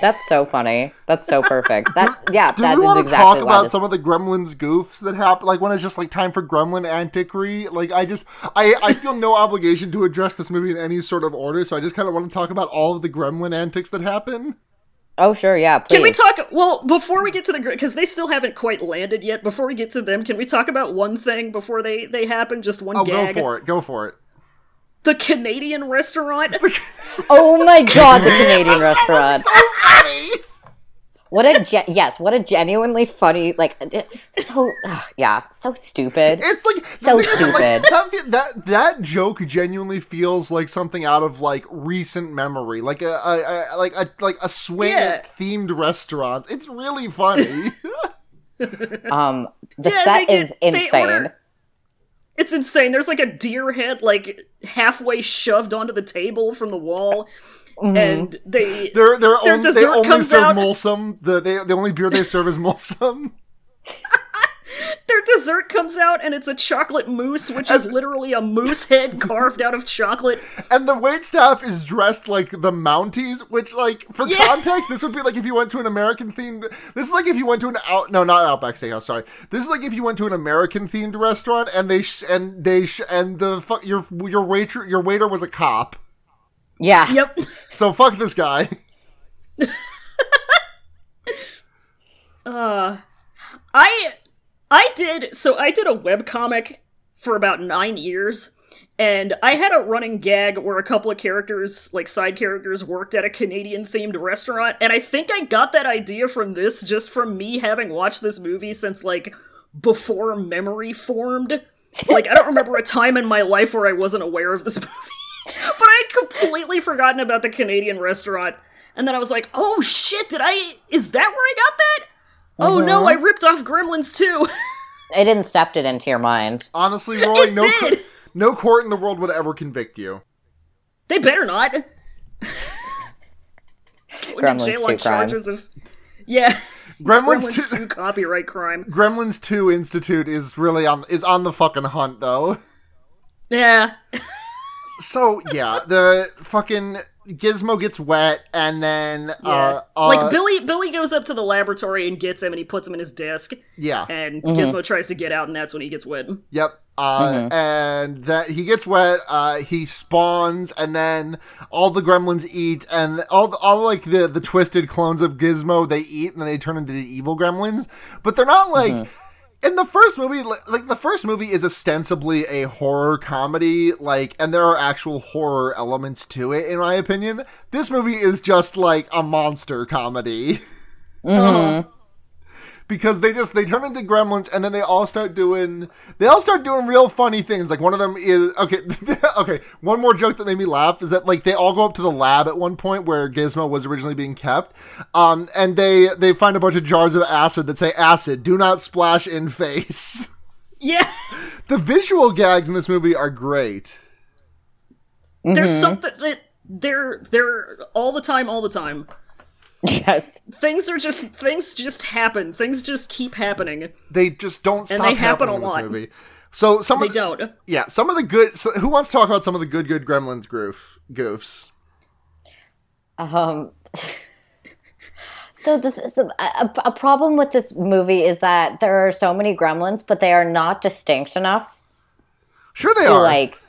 That's so funny. That's so perfect. That yeah, do that we is want to exactly talk about this... some of the Gremlins goofs that happen? Like when it's just like time for Gremlin antiquery. Like I just I, I feel no obligation to address this movie in any sort of order, so I just kind of want to talk about all of the Gremlin antics that happen. Oh sure, yeah. Please. Can we talk? Well, before we get to the because they still haven't quite landed yet. Before we get to them, can we talk about one thing before they they happen? Just one. Oh, gag. Go for it. Go for it. The Canadian restaurant. Oh my God, the Canadian restaurant. That was so funny. What a ge- yes, what a genuinely funny, like, so ugh, yeah, so stupid. It's like so stupid. Is, like, that, that that joke genuinely feels like something out of like recent memory, like a, a, a like a like a swing yeah. at themed restaurants. It's really funny. um, the yeah, set is it, insane. Order, it's insane. There's like a deer head like halfway shoved onto the table from the wall. Mm-hmm. And they they're, they're their only, dessert they only comes serve out. Molson. The they, the only beer they serve is Molson. Their dessert comes out, and it's a chocolate mousse, which and, is literally a moose head carved out of chocolate. And the waitstaff is dressed like the Mounties, which, like, for yeah. context, this would be like if you went to an American-themed... This is like if you went to an out... No, not Outback Steakhouse, sorry. This is like if you went to an American-themed restaurant, and they... Sh- and they sh- and the fu- your your waiter your waiter was a cop. Yeah. Yep. So fuck this guy. uh, I... I did, so I did a webcomic for about nine years, and I had a running gag where a couple of characters, like side characters, worked at a Canadian-themed restaurant, and I think I got that idea from this just from me having watched this movie since, like, before memory formed. Like, I don't remember a time in my life where I wasn't aware of this movie, but I had completely forgotten about the Canadian restaurant, and then I was like, oh shit, did I, is that where I got that? Oh mm-hmm. no, I ripped off Gremlins too. It incepted into your mind. Honestly, Roy, no, co- no court in the world would ever convict you. They better not. Gremlins two crimes. Of... Yeah. Gremlins, Gremlins two... two copyright crime. Gremlins two Institute is really on is on the fucking hunt though. Yeah. So yeah, the fucking Gizmo gets wet, and then yeah. uh, uh, like Billy, Billy goes up to the laboratory and gets him, and he puts him in his desk. Yeah, and mm-hmm. Gizmo tries to get out, and that's when he gets wet. Yep, uh, mm-hmm. and that he gets wet. Uh, he spawns, and then all the Gremlins eat, and all the, all like the the twisted clones of Gizmo they eat, and then they turn into the evil Gremlins. But they're not like. Mm-hmm. In the first movie, like, the first movie is ostensibly a horror comedy, like, and there are actual horror elements to it, in my opinion. This movie is just, like, a monster comedy. Mm-hmm. Because they just, they turn into gremlins, and then they all start doing, they all start doing real funny things. Like, one of them is, okay, okay, one more joke that made me laugh is that, like, they all go up to the lab at one point where Gizmo was originally being kept, um, and they, they find a bunch of jars of acid that say, acid, do not splash in face. Yeah. The visual gags in this movie are great. Mm-hmm. There's something, that they're, they're all the time, all the time. Yes. Things are just, things just happen. Things just keep happening. They just don't stop happening. And they happen a lot. Movie. So some they of the, don't. Yeah, some of the good, so who wants to talk about some of the good, good Gremlins goof, goofs? Um, so the, the a, a problem with this movie is that there are so many Gremlins, but they are not distinct enough. Sure they to, are. Like,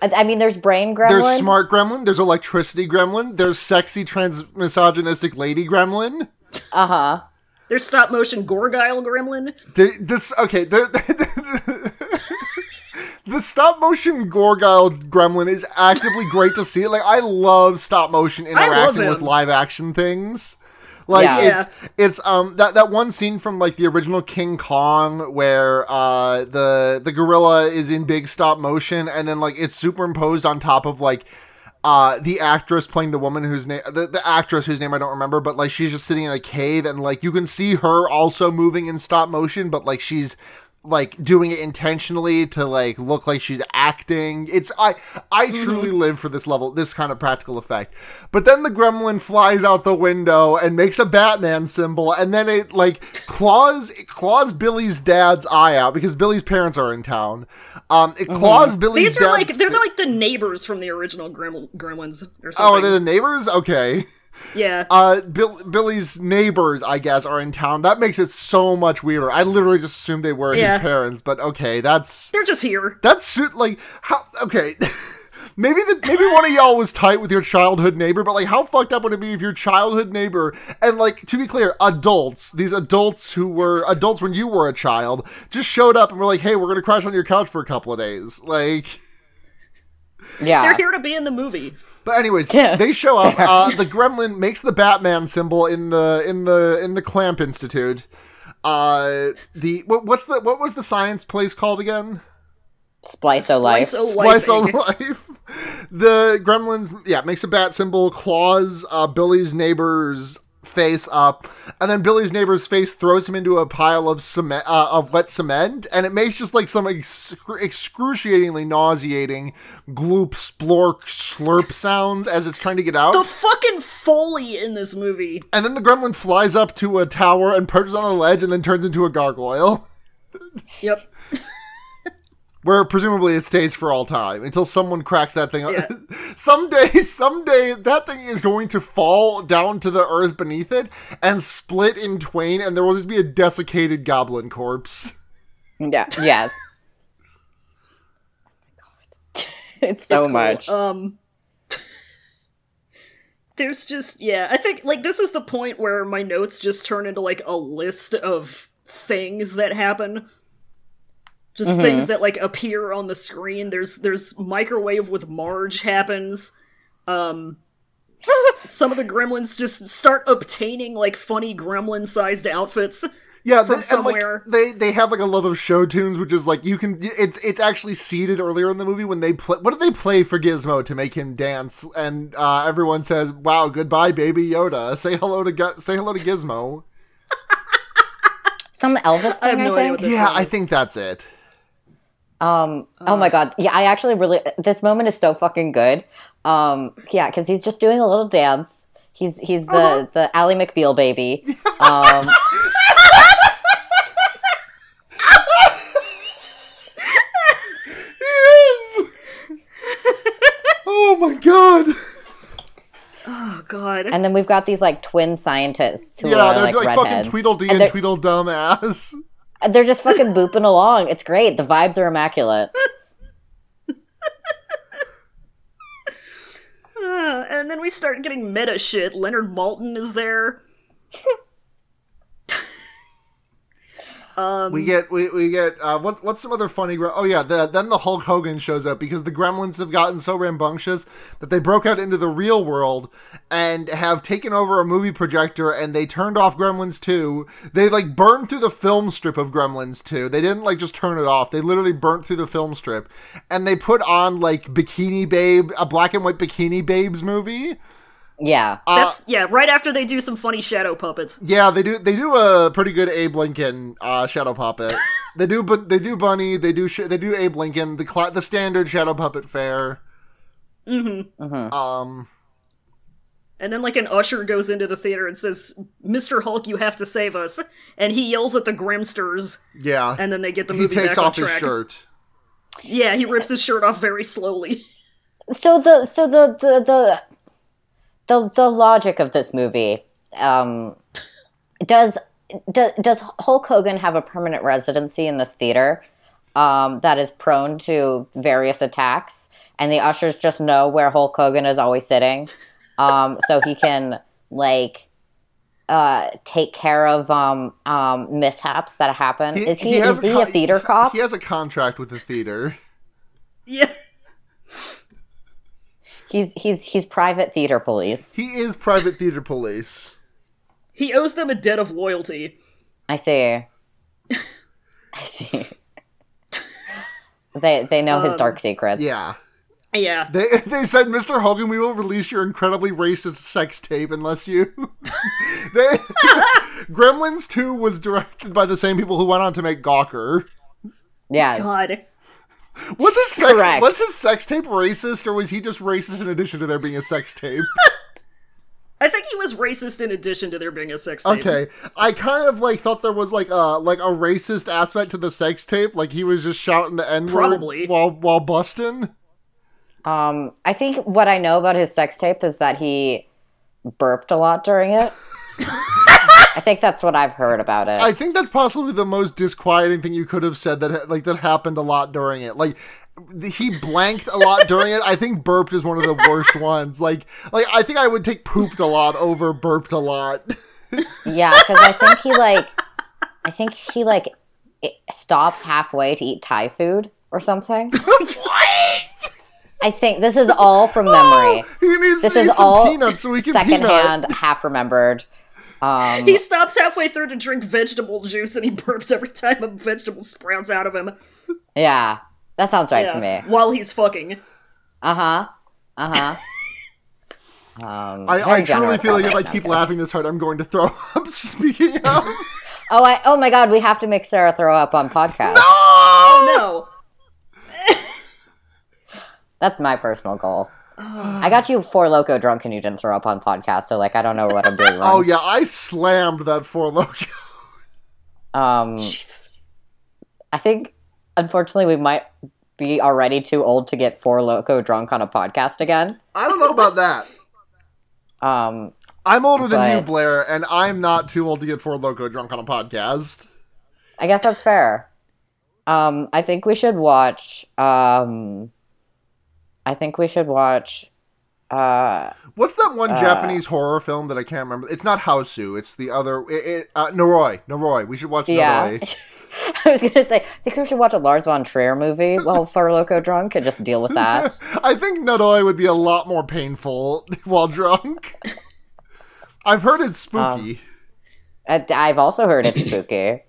I mean, there's brain gremlin. There's smart gremlin. There's electricity gremlin. There's sexy trans misogynistic lady gremlin. Uh huh. There's stop motion gorgile gremlin. The, this okay. The, the, the stop motion gorgile gremlin is actively great to see. Like, I love stop motion interacting with live action things. Like yeah. it's it's um that, that one scene from like the original King Kong where uh the the gorilla is in big stop motion and then like it's superimposed on top of like uh the actress playing the woman whose name the, the actress whose name I don't remember, but like she's just sitting in a cave and like you can see her also moving in stop motion, but like she's like doing it intentionally to like look like she's acting. It's I I truly mm-hmm. live for this level, this kind of practical effect. But then the gremlin flies out the window and makes a Batman symbol, and then it like claws it claws Billy's dad's eye out because Billy's parents are in town. Um, it claws mm-hmm. Billy's. These are dad's like they're like the neighbors from the original Greml- Gremlins or something. Oh, are they the neighbors? Okay. Yeah. Uh, Bill, Billy's neighbors, I guess, are in town. That makes it so much weirder. I literally just assumed they were yeah. his parents, but okay, that's they're just here. That's like how okay. Maybe the maybe one of y'all was tight with your childhood neighbor, but like how fucked up would it be if your childhood neighbor and like to be clear, adults, these adults who were adults when you were a child, just showed up and were like, "Hey, we're gonna crash on your couch for a couple of days." Like Yeah. They're here to be in the movie. But anyways, yeah. they show up. Uh, the gremlin makes the Batman symbol in the in the in the Clamp Institute. Uh, the what, what's the what was the science place called again? Splice O Life. Splice O Life. The gremlins, yeah, makes a bat symbol, claws uh, Billy's neighbor's face up, and then Billy's neighbor's face throws him into a pile of cement, uh, of wet cement, and it makes just like some excru- excruciatingly nauseating gloop, splork, slurp sounds as it's trying to get out. The fucking Foley in this movie. And then the gremlin flies up to a tower and perches on a ledge and then turns into a gargoyle. Yep. Where presumably it stays for all time until someone cracks that thing up. Yeah. someday, someday that thing is going to fall down to the earth beneath it and split in twain, and there will just be a desiccated goblin corpse. Yeah. Yes. Oh my God. It's so it's cool. much. Um, there's just yeah. I think like this is the point where my notes just turn into like a list of things that happen. Just mm-hmm. things that, like, appear on the screen. There's there's microwave with Marge happens. Um, some of the gremlins just start obtaining, like, funny gremlin-sized outfits yeah, from they, somewhere. And, like, they they have, like, a love of show tunes, which is, like, you can... It's it's actually seeded earlier in the movie when they play... What do they play for Gizmo to make him dance? And uh, everyone says, wow, goodbye, baby Yoda. Say hello to Go- Say hello to Gizmo. Some Elvis thing, I, no I think? Yeah, is. I think that's it. Um, oh my God. Yeah, I actually really, this moment is so fucking good. Um, yeah, cause he's just doing a little dance. He's, he's the, uh-huh. the Ally McBeal baby. Um, yes. Oh my God. Oh God. And then we've got these like twin scientists who yeah, are like, like redheads. Fucking Tweedledee and, and Tweedledum ass. They're just fucking booping along. It's great. The vibes are immaculate. uh, and then we start getting meta shit. Leonard Maltin is there. um, we get we we get uh, what what's some other funny? Oh yeah, the, then the Hulk Hogan shows up because the Gremlins have gotten so rambunctious that they broke out into the real world and have taken over a movie projector, and they turned off Gremlins two. They, like, burned through the film strip of Gremlins two. They didn't, like, just turn it off. They literally burnt through the film strip. And they put on, like, Bikini Babe, a black and white Bikini Babes movie. Yeah. Uh, That's, yeah, right after they do some funny shadow puppets. Yeah, they do They do a pretty good Abe Lincoln uh, shadow puppet. they do but they do Bunny, they do sh- they do Abe Lincoln, the cl- the standard shadow puppet fare. Mm-hmm. Uh-huh. Um... And then, like, an usher goes into the theater and says, Mister Hulk, you have to save us. And he yells at the Grimsters. Yeah. And then they get the movie back on track. He takes off his shirt. Yeah, he rips his shirt off very slowly. So the so the the the the, the logic of this movie, um, does do, does Hulk Hogan have a permanent residency in this theater um, that is prone to various attacks, and the ushers just know where Hulk Hogan is always sitting? Um, so he can, like, uh, take care of um, um, mishaps that happen. He, is he, he is he a, a theater cop? He has a contract with the theater. Yeah. He's he's he's private theater police. He is private theater police. He owes them a debt of loyalty. I see. I see. they they know um, his dark secrets. Yeah. Yeah. They they said, Mister Hogan, we will release your incredibly racist sex tape unless you... they... Gremlins two was directed by the same people who went on to make Gawker. Yes. God. Was his sex, was his sex tape racist, or was he just racist in addition to there being a sex tape? I think he was racist in addition to there being a sex tape. Okay, I kind of like thought there was like a like a racist aspect to the sex tape, like he was just shouting the N word probably while while busting. Um, I think what I know about his sex tape is that he burped a lot during it. I think that's what I've heard about it. I think that's possibly the most disquieting thing you could have said that like that happened a lot during it. Like, he blanked a lot during it. I think burped is one of the worst ones. Like, like I think I would take pooped a lot over burped a lot. Yeah, because I think he like, I think he like it stops halfway to eat Thai food or something. What? I think this is all from memory. Oh, he needs this to is eat all some peanuts so we can secondhand, peanut. half remembered. Um, he stops halfway through to drink vegetable juice and he burps every time a vegetable sprouts out of him. Yeah, that sounds right yeah. to me. While he's fucking. Uh huh. Uh huh. um, I, I truly feel like if I keep stuff. laughing this hard, I'm going to throw up. Speaking of. oh, I, oh my god, we have to make Sarah throw up on podcast. No! Oh no. That's my personal goal. I got you Four Loko drunk and you didn't throw up on podcast, so like I don't know what I'm doing wrong. Oh yeah, I slammed that Four Loko. Um, Jesus. I think unfortunately we might be already too old to get Four Loko drunk on a podcast again. I don't know about that. Um, I'm older but... than you, Blair, and I'm not too old to get Four Loko drunk on a podcast. I guess that's fair. Um, I think we should watch. Um, I think we should watch. Uh, What's that one uh, Japanese horror film that I can't remember? It's not Houseu. It's the other. It, it, uh, Noroi. Noroi. We should watch yeah. Noroi. I was going to say, I think we should watch a Lars von Trier movie while Four Loko drunk and just deal with that. I think Noroi would be a lot more painful while drunk. I've heard it's spooky. Um, I, I've also heard it's spooky.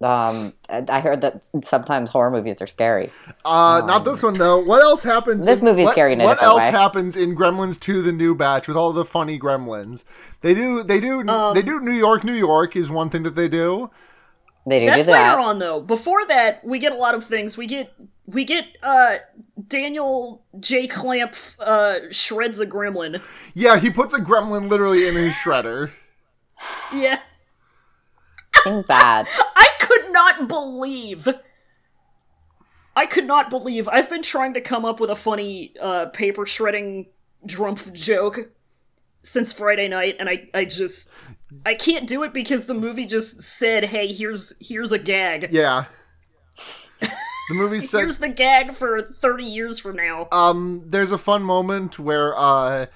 Um, I heard that sometimes horror movies are scary. Uh, um, not this one though. What else happens? This movie's what, scary. In what else way. happens in Gremlins two: The New Batch with all the funny gremlins? They do. They do. Um, they do. New York, New York is one thing that they do. They do. That's do that. later on though. Before that, we get a lot of things. We get we get uh Daniel J. Clamp uh, shreds a gremlin. Yeah, he puts a gremlin literally in his shredder. Yeah. Seems bad. I could not believe. I could not believe. I've been trying to come up with a funny uh, paper shredding drumpf joke since Friday night, and I, I just I can't do it because the movie just said, "Hey, here's here's a gag." Yeah. The movie said, "Here's the gag for thirty years from now." Um, there's a fun moment where uh.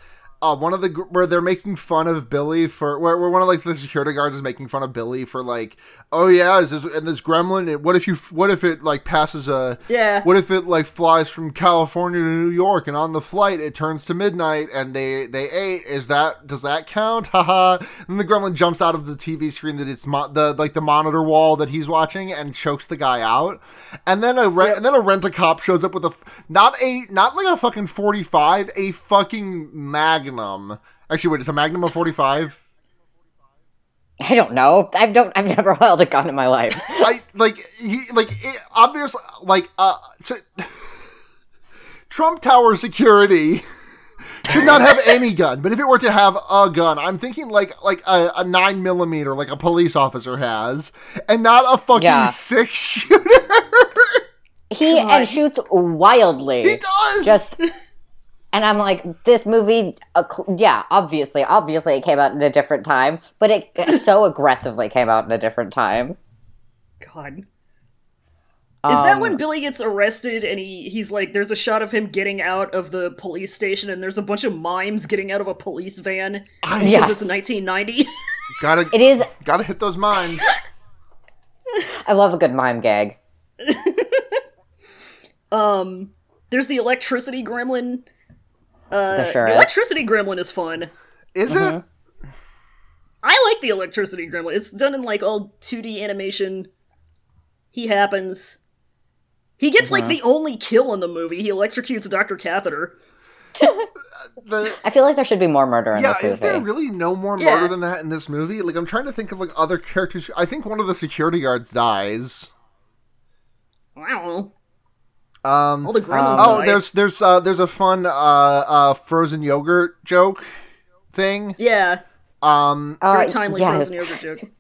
Uh, one of the where they're making fun of Billy for where, where one of like the security guards is making fun of Billy for like, oh yeah, is this and this gremlin? What if you? What if it like passes a? Yeah. What if it like flies from California to New York and on the flight it turns to midnight and they they ate? Is that does that count? Haha. And the gremlin jumps out of the T V screen that it's mo- the like the monitor wall that he's watching and chokes the guy out. And then a re- yep. and then a rent-a-cop shows up with a not a not like a fucking forty-five, a fucking mag. Actually, wait, it's a Magnum of forty-five? I don't know. I don't. I've never held a gun in my life. I like he like it, obviously like uh. So, Trump Tower security should not have any gun, but if it were to have a gun, I'm thinking like like a, a nine millimeter, like a police officer has, and not a fucking yeah. six shooter. He God. and shoots wildly. He does just. And I'm like, this movie, uh, cl- yeah, obviously, obviously it came out in a different time, but it, it so aggressively came out in a different time. God. Um, Is that when Billy gets arrested and he, he's like, there's a shot of him getting out of the police station and there's a bunch of mimes getting out of a police van because yes. it's nineteen ninety? gotta, it is, gotta hit those mimes. I love a good mime gag. um, There's the electricity gremlin... Uh, the, sure the electricity is. gremlin is fun. Is mm-hmm. it? I like the electricity gremlin. It's done in like all two D animation. He happens. He gets mm-hmm. like the only kill in the movie. He electrocutes Doctor Catheter. the, I feel like there should be more murder in yeah, this movie. Yeah, is there really no more yeah. murder than that in this movie? Like I'm trying to think of like other characters. I think one of the security guards dies. I don't know. Um, All the gremlins oh, die. there's there's uh, there's a fun uh, uh, frozen yogurt joke thing. Yeah. Um, uh, very timely yes. frozen yogurt joke.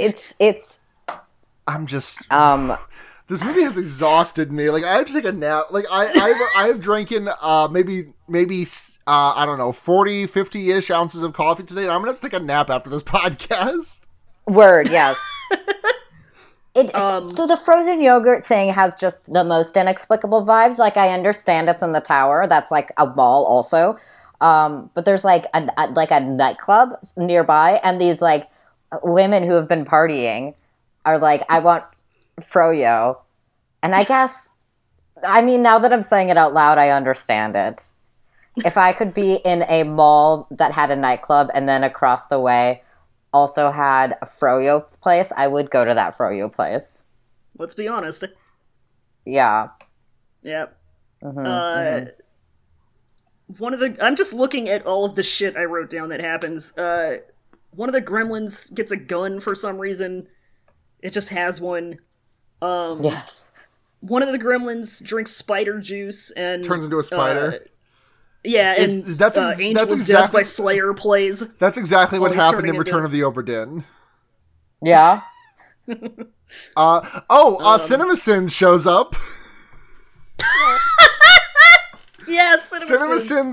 It's it's. I'm just. Um, this movie has exhausted me. Like I have to take a nap. Like I I've, I've drinking uh maybe maybe uh I don't know forty, fifty-ish ounces of coffee today. And I'm gonna have to take a nap after this podcast. Word yes. It, um, so the frozen yogurt thing has just the most inexplicable vibes. Like, I understand it's in the tower. That's, like, a mall also. Um, but there's, like a, a, like, a nightclub nearby. And these, like, women who have been partying are like, I want froyo. And I guess I mean, now that I'm saying it out loud, I understand it. If I could be in a mall that had a nightclub and then across the way also had a froyo place, I would go to that froyo place. Let's be honest. Yeah. Yep. Mm-hmm, uh, mm-hmm. One of the... I'm just looking at all of the shit I wrote down that happens. Uh, one of the gremlins gets a gun for some reason. It just has one. Um, yes. One of the gremlins drinks spider juice and... turns into a spider. Uh, yeah, and it's, that's ex- uh, Angel that's of exactly, Death by Slayer plays. That's exactly what happened in Return of the Obra Dinn. Yeah. uh, oh, uh, um, CinemaSins shows up. Yes, yeah, CinemaSins.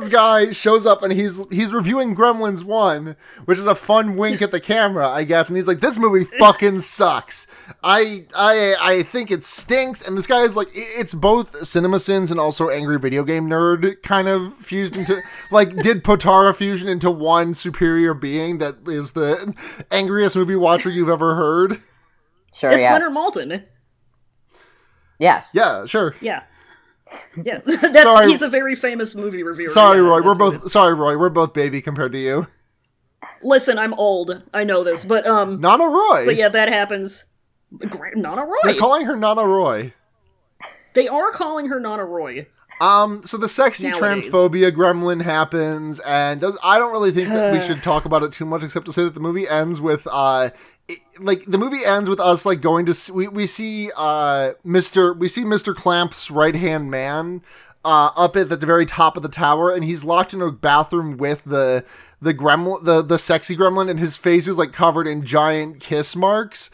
CinemaSins guy shows up and he's he's reviewing Gremlins one, which is a fun wink at the camera, I guess. And he's like, "This movie fucking sucks. I I I think it stinks." And this guy is like, it's both CinemaSins and also Angry Video Game Nerd kind of fused into, like, did Potara fusion into one superior being that is the angriest movie watcher you've ever heard. Sure, it's yes. Leonard Maltin. Yes. Yeah. Sure. Yeah. Yeah, that's sorry. He's a very famous movie reviewer. Sorry, yeah, Roy, we're both sorry, Roy, we're both baby compared to you. Listen, I'm old. I know this, but um, Nana Roy. But yeah, that happens. Nana Roy. They're calling her Nana Roy. They are calling her Nana Roy. Um, so the sexy nowadays. Transphobia gremlin happens, and does, I don't really think that we should talk about it too much, except to say that the movie ends with uh. It, like the movie ends with us like going to we we see uh Mister we see Mister Clamp's right hand man uh, up at the very top of the tower, and he's locked in a bathroom with the the gremlin the the sexy gremlin, and his face is like covered in giant kiss marks.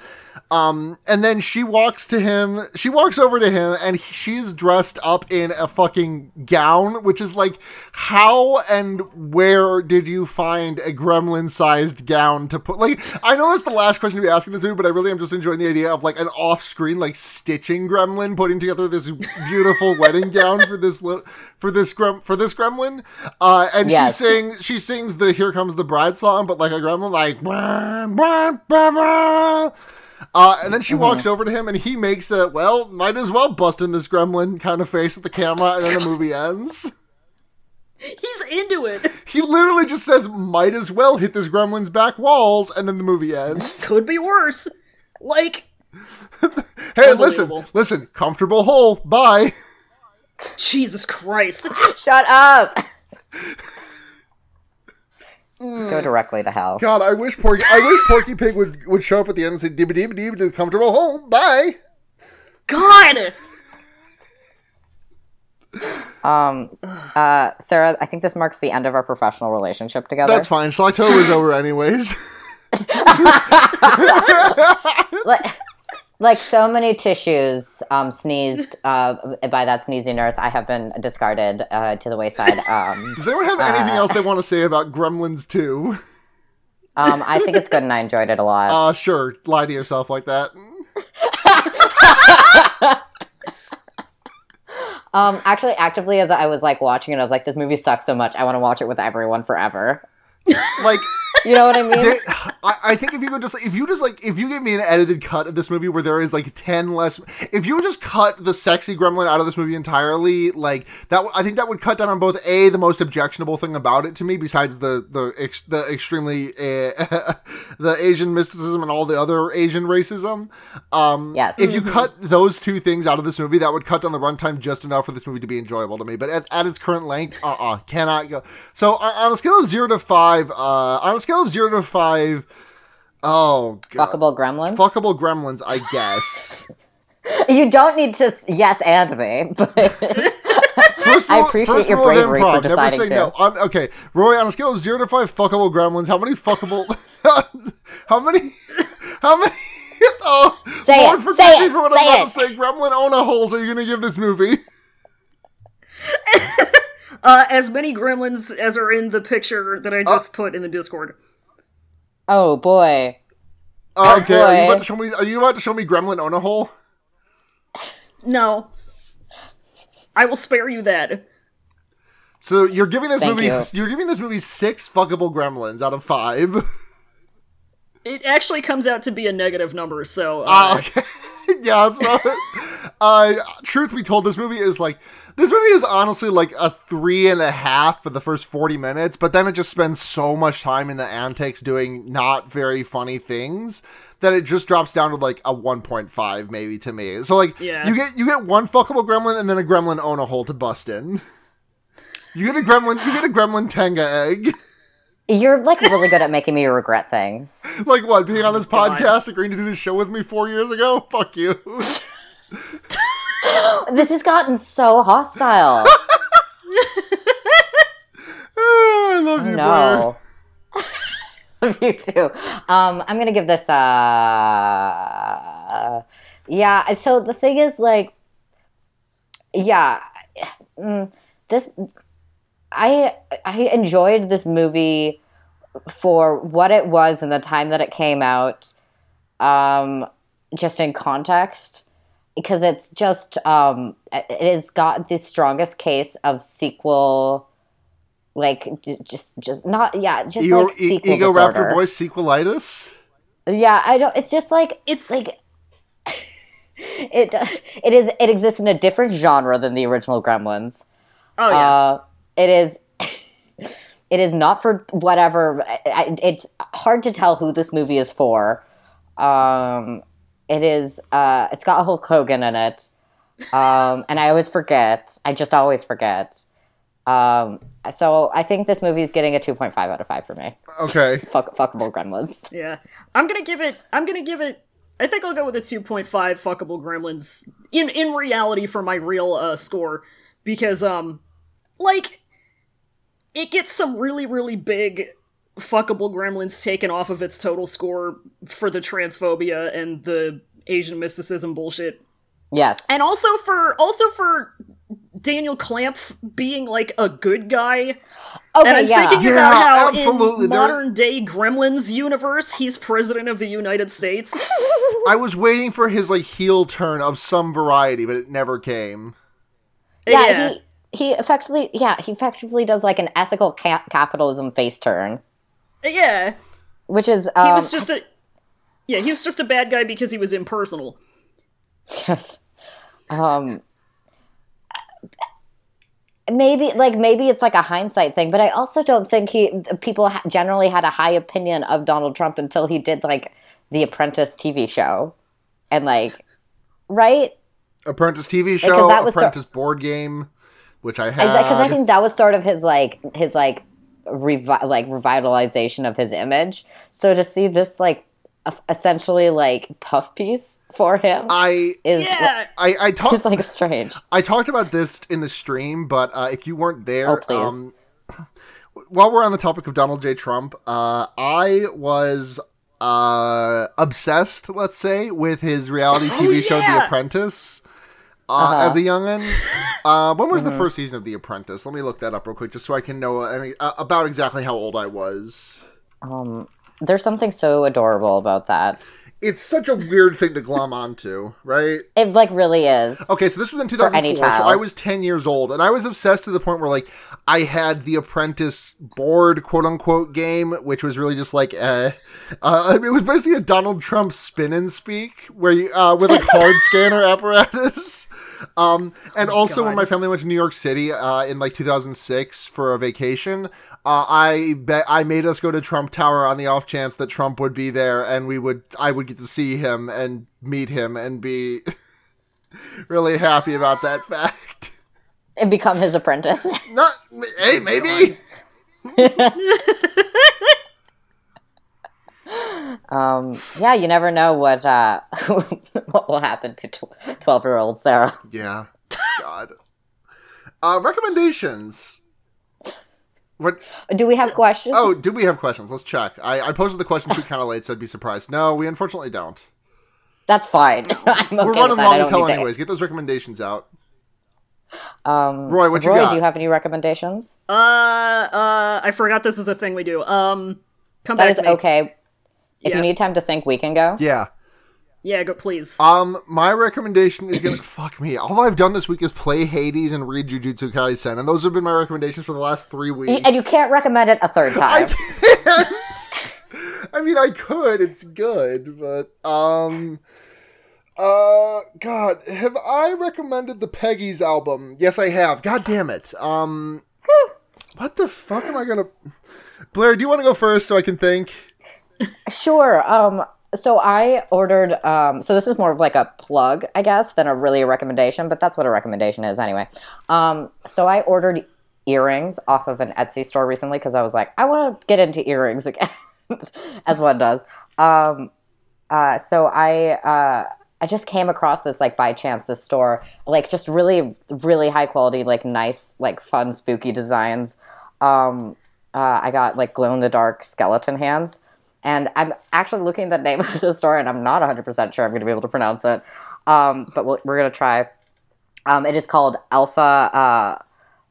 Um, and then she walks to him. She walks over to him, and he, she's dressed up in a fucking gown, which is like, how and where did you find a gremlin-sized gown to put? Like, I know it's the last question to be asking this movie, but I really am just enjoying the idea of like an off-screen, like stitching gremlin putting together this beautiful wedding gown for this li- for this grem- for this gremlin. Uh, and yes. she sings she sings the "Here Comes the Bride" song, but like a gremlin, like. Bah, bah, bah, bah. Uh, and then she mm-hmm. walks over to him, and he makes a, well, might as well bust in this gremlin kind of face at the camera, and then the movie ends. He's into it. He literally just says, might as well hit this gremlin's back walls, and then the movie ends. Could be worse. Like. Hey, listen, listen, comfortable hole, bye. Jesus Christ. Shut up. Go directly to hell. God, I wish Porky I wish Porky Pig would, would show up at the end and say dibba dibba dibba to the comfortable home. Bye. God. Um uh Sarah, I think this marks the end of our professional relationship together. That's fine. Schlocktober's over anyways. like, like so many tissues um sneezed uh by that sneezy nurse, I have been discarded uh to the wayside. Um does anyone have uh, anything else they want to say about Gremlins two? um I think it's good and I enjoyed it a lot. Uh sure, lie to yourself like that. um actually actively as I was like watching it, I was like, this movie sucks so much, I want to watch it with everyone forever. Like, you know what I mean? There, I, I think if you could just, if you just like, if you gave me an edited cut of this movie where there is like ten less, if you just cut the sexy gremlin out of this movie entirely, like that, I think that would cut down on both a the most objectionable thing about it to me, besides the the ex, the extremely uh, the Asian mysticism and all the other Asian racism. Um, yes. If mm-hmm. you cut those two things out of this movie, that would cut down the runtime just enough for this movie to be enjoyable to me. But at, at its current length, uh, uh-uh, uh, cannot go. So uh, on a scale of zero to five. Uh, on a scale of zero to five, oh god. Fuckable gremlins? Fuckable gremlins, I guess. You don't need to yes and me, but first all, I appreciate first your bravery improv, for deciding never say to. No. On, okay, Roy, on a scale of zero to five fuckable gremlins, how many fuckable... how many... how many... oh, say Lord it, forgive say me it, for what I'm about to say. Gremlin Ona holes are you going to give this movie? Uh, as many gremlins as are in the picture that I just uh, put in the Discord. Oh, boy. Okay, oh boy. Are, you about to show me, are you about to show me Gremlin on a hole? No. I will spare you that. So you're giving this Thank movie you. You're giving this movie six fuckable gremlins out of five. It actually comes out to be a negative number, so... Uh, uh, okay. Yeah, that's not... Uh, truth be told, this movie is like, this movie is honestly like a three and a half for the first forty minutes, but then it just spends so much time in the antics doing not very funny things that it just drops down to like a one point five maybe to me. So like, yeah. you get you get one fuckable gremlin and then a gremlin own a hole to bust in. You get a gremlin, you get a gremlin Tenga egg. You're, like, really good at making me regret things. Like what? Being on this podcast, God. Agreeing to do this show with me four years ago? Fuck you. This has gotten so hostile. Oh, I love you, no. Blair. I love you, too. Um, I'm going to give this, uh... yeah, so the thing is, like... Yeah. Mm, this... I I enjoyed this movie for what it was and the time that it came out, um, just in context, because it's just, um, it has got the strongest case of sequel, like, just, just not, yeah, just Ego, like sequel e- Ego disorder. Raptor Boy sequelitis? Yeah, I don't, it's just like, it's like, it, it is, it exists in a different genre than the original Gremlins. Oh, yeah. Uh, It is it is not for whatever... It's hard to tell who this movie is for. Um, it is... Uh, it's got Hulk Hogan in it. Um, and I always forget. I just always forget. Um, so I think this movie is getting a two point five out of five for me. Okay. Fuck, fuckable Gremlins. Yeah. I'm going to give it... I'm going to give it... I think I'll go with a two point five fuckable Gremlins in, in reality for my real uh, score. Because, um... like... it gets some really, really big fuckable gremlins taken off of its total score for the transphobia and the Asian mysticism bullshit. Yes. And also for also for Daniel Clamp being like a good guy. Okay, and I'm yeah. thinking yeah, about how absolutely. in modern day Gremlins universe, he's president of the United States. I was waiting for his like heel turn of some variety, but it never came. Yeah. yeah. He- He effectively, yeah, he effectively does, like, an ethical ca- capitalism face turn. Yeah. Which is, um... He was just a... Yeah, he was just a bad guy because he was impersonal. Yes. Um... Maybe, like, maybe it's, like, a hindsight thing, but I also don't think he... People ha- generally had a high opinion of Donald Trump until he did, like, the Apprentice T V show. And, like... Right? Apprentice T V show, that was Apprentice so- board game... Which I had. Because I, I think that was sort of his, like, his like, revi- like revitalization of his image. So to see this, like, a- essentially, like, puff piece for him I, is, yeah. I, I talk- is, like, strange. I talked about this in the stream, but uh, if you weren't there... Oh, please. Um, while we're on the topic of Donald J. Trump, uh, I was uh, obsessed, let's say, with his reality T V oh, yeah. show, The Apprentice. Uh, uh-huh. As a young'un, uh, when was mm-hmm. the first season of The Apprentice? Let me look that up real quick, just so I can know any, uh, about exactly how old I was. Um, there's something so adorable about that. It's such a weird thing to glom onto, right? It like really is. Okay, so this was in two thousand four, so I was ten years old, and I was obsessed to the point where like I had the Apprentice board, quote unquote, game, which was really just like uh, uh it was basically a Donald Trump spin and speak, where you, uh, with a card scanner apparatus. Um, and oh also God. When my family went to New York City uh, in like two thousand six for a vacation, uh, I bet I made us go to Trump Tower on the off chance that Trump would be there, and we would I would get to see him and meet him and be really happy about that fact. And become his apprentice. Not hey maybe. Um, yeah, you never know what uh, what will happen to twelve-year-old Sarah. Yeah, God. Uh, recommendations. What do we have questions? Oh, do we have questions? Let's check. I, I posted the questions too kind of late, so I'd be surprised. No, we unfortunately don't. That's fine. I'm okay We're running with that. long as hell, anyways. To... Get those recommendations out. Um, Roy, what Roy, you got? Do you have any recommendations? Uh, uh, I forgot this is a thing we do. Um, come that back. That is to me. Okay. If yeah. you need time to think, we can go. Yeah. Yeah, go please. Um, my recommendation is going to... Fuck me. All I've done this week is play Hades and read Jujutsu Kaisen, and those have been my recommendations for the last three weeks. And you can't recommend it a third time. I can't! I mean, I could. It's good, but... um. Uh, God, have I recommended the Peggy's album? Yes, I have. God damn it. Um, what the fuck am I gonna... Blair, do you want to go first so I can think? Sure. Um, so I ordered, um, so this is more of like a plug, I guess, than a really a recommendation, but that's what a recommendation is anyway. Um, so I ordered earrings off of an Etsy store recently because I was like, I want to get into earrings again, as one does. Um, uh, so I, uh... I just came across this, like, by chance, this store, like, just really, really high quality, like, nice, like, fun, spooky designs. Um, uh, I got, like, glow-in-the-dark skeleton hands, and I'm actually looking at the name of the store, and I'm not one hundred percent sure I'm going to be able to pronounce it, um, but we'll, we're going to try. Um, it is called Alpha uh,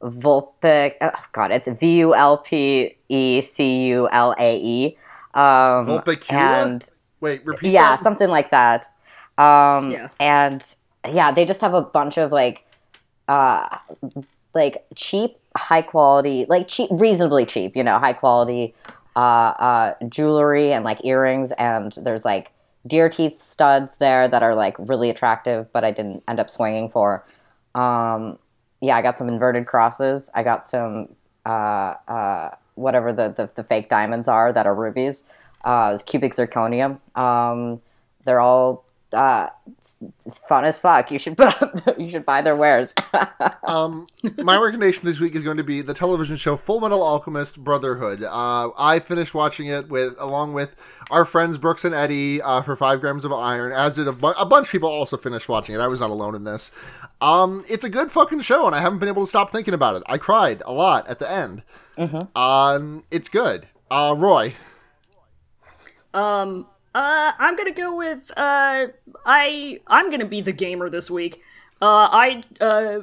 Vulpic, oh, God, it's V U L P E C U L A E. Um, Vulpicula? And, Wait, repeat Yeah, that? something like that. Um, yeah. and yeah, they just have a bunch of like, uh, like cheap, high quality, like cheap, reasonably cheap, you know, high quality, uh, uh, jewelry and like earrings. And there's like deer teeth studs there that are like really attractive, but I didn't end up swinging for. Um, yeah, I got some inverted crosses. I got some, uh, uh, whatever the, the, the fake diamonds are that are rubies, uh, cubic zirconium. Um, they're all... Uh, it's, it's fun as fuck. You should buy, you should buy their wares. um, my recommendation this week is going to be the television show Full Metal Alchemist Brotherhood. Uh, I finished watching it with along with our friends Brooks and Eddie uh, for Five Grams of Iron. As did a, bu- a bunch of people also finished watching it. I was not alone in this. Um, it's a good fucking show, and I haven't been able to stop thinking about it. I cried a lot at the end. Mm-hmm. Um, it's good. Uh, Roy. Um. Uh, I'm gonna go with, uh, I, I'm gonna be the gamer this week. Uh, I, uh,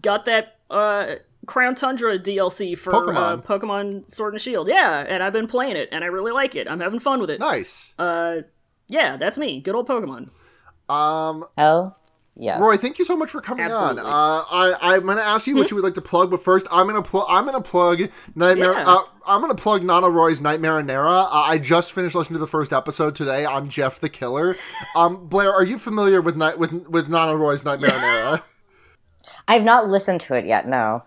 got that, uh, Crown Tundra D L C for, Pokemon. uh, Pokemon Sword and Shield. Yeah, and I've been playing it, and I really like it. I'm having fun with it. Nice. Uh, yeah, that's me. Good old Pokemon. Um. Hell yeah. Roy, thank you so much for coming Absolutely. on. Uh, I, I'm gonna ask you hmm? what you would like to plug, but first, I'm gonna plug, I'm gonna plug Nightmare, yeah. uh, I'm going to plug Nana Roy's Nightmare and Nera. Uh, I just finished listening to the first episode today on Jeff the Killer. Um, Blair, are you familiar with Ni- with with Nana Roy's Nightmare and Nera? I've not listened to it yet, no.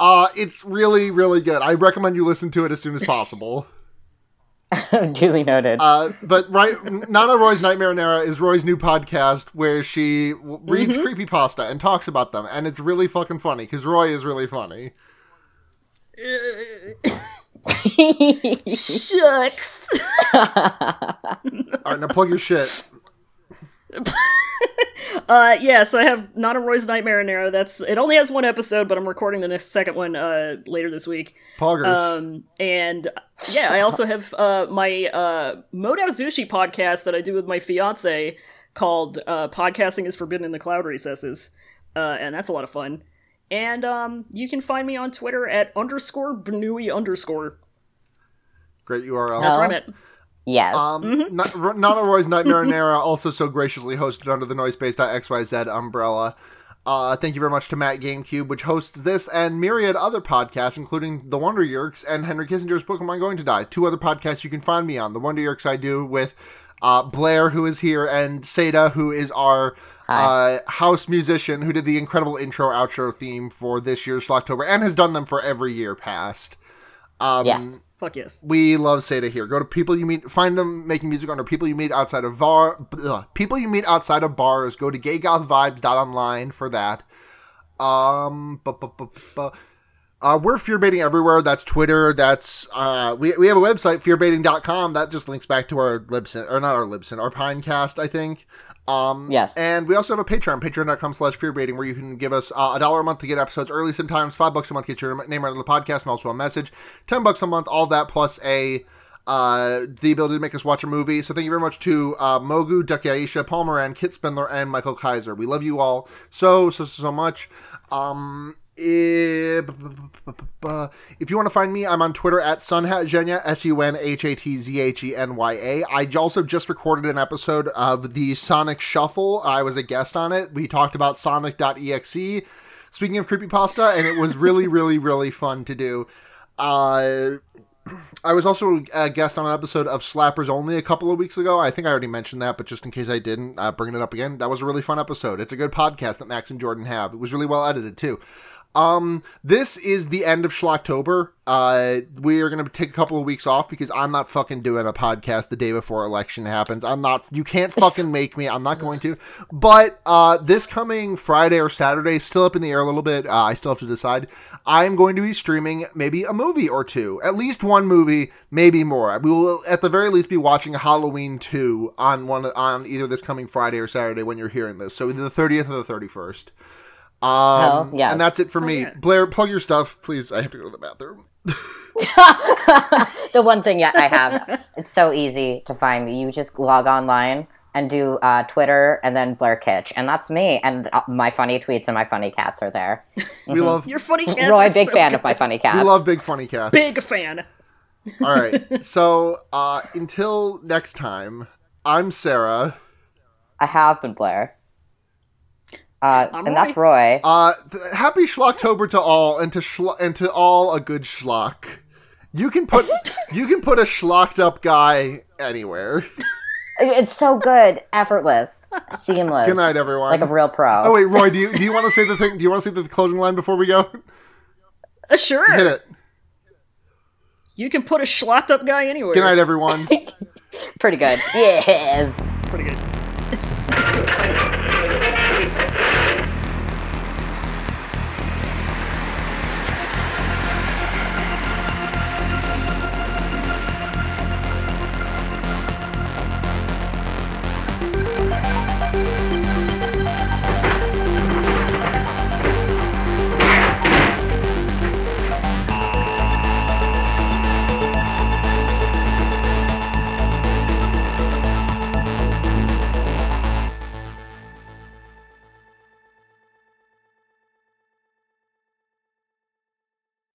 Uh, it's really, really good. I recommend you listen to it as soon as possible. Duly noted. Uh, but right, Nana Roy's Nightmare and Nera is Roy's new podcast where she w- reads mm-hmm. creepypasta and talks about them. And it's really fucking funny because Roy is really funny. Shucks. Alright, now plug your shit. uh, yeah, so I have Not a Roy's Nightmare and Arrow. That's it only has one episode, but I'm recording the next second one uh, later this week. Poggers. Um, and yeah, I also have uh, my uh, Mo Dao Zu Shi podcast that I do with my fiance called uh, Podcasting is Forbidden in the Cloud Recesses. Uh, and that's a lot of fun. And um, you can find me on Twitter at underscore Bnui underscore. Great U R L. That's where I'm at. Yes. Um, mm-hmm. Not, Nana Roy's Nightmare and Nera also so graciously hosted under the noisepace dot x y z umbrella. Uh, thank you very much to Matt GameCube, which hosts this and myriad other podcasts, including The Wonder Yerks and Henry Kissinger's book Am I Going to Die? Two other podcasts you can find me on. The Wonder Yerks I do with uh, Blair, who is here, and Seda, who is our... Uh, house musician who did the incredible intro outro theme for this year's Schlocktober and has done them for every year past. Um, yes. Fuck yes. We love Seda here. Go to people you meet, find them making music under people you meet outside of var, ugh, people you meet outside of bars. Go to gay goth vibes dot online for that. Um, bu- bu- bu- bu- Uh, we're Fear Baiting everywhere. That's Twitter. That's uh, we we have a website, fear baiting dot com. That just links back to our Libsyn, or not our Libsyn, our Pinecast, I think. Um, yes. And we also have a Patreon, patreon dot com slash fear baiting, where you can give us uh, a dollar a month to get episodes early sometimes, five bucks a month to get your name right on the podcast and also a message, ten bucks a month, all that plus a uh, the ability to make us watch a movie. So thank you very much to uh, Mogu, Ducky Aisha, Paul Moran, Kit Spindler, and Michael Kaiser. We love you all so, so, so much. Um... If you want to find me, I'm on Twitter at sunhatgenya, S U N H A T Z H E N Y A. I also just recorded an episode of the Sonic Shuffle. I was a guest on it. We talked about sonic dot e x e, speaking of creepypasta, and it was really, really, really fun to do. Uh, I was also a guest on an episode of Slappers Only a couple of weeks ago. I think I already mentioned that, but just in case I didn't, uh, bringing it up again, that was a really fun episode. It's a good podcast that Max and Jordan have. It was really well edited, too. Um, this is the end of Schlocktober. Uh, we are going to take a couple of weeks off because I'm not fucking doing a podcast the day before election happens. I'm not, you can't fucking make me. I'm not going to, but, uh, this coming Friday or Saturday, still up in the air a little bit. Uh, I still have to decide. I'm going to be streaming maybe a movie or two, at least one movie, maybe more. We will at the very least be watching Halloween two on one, on either this coming Friday or Saturday when you're hearing this. So either the thirtieth or the thirty-first. Um, oh, yes. And that's it for me. Blair, plug your stuff, please. I have to go to the bathroom. The one thing yeah, I have. It's so easy to find me. You just log online and do uh, Twitter and then Blair Kitsch. And that's me. And uh, my funny tweets and my funny cats are there. Mm-hmm. We love your funny cats. Roy, big so fan good. Of my funny cats. We love big funny cats. Big fan. All right. So uh, until next time, I'm Sarah. I have been Blair. Uh, and Roy. That's Roy. Uh, th- happy Schlocktober to all, and to schlo- and to all a good schlock. You can put you can put a schlocked up guy anywhere. It's so good, effortless, seamless. Good night, everyone. Like a real pro. Oh wait, Roy, do you do you want to say the thing? Do you want to say the closing line before we go? Uh, sure. Hit it. You can put a schlocked up guy anywhere. Good night, everyone. Pretty good. Yes.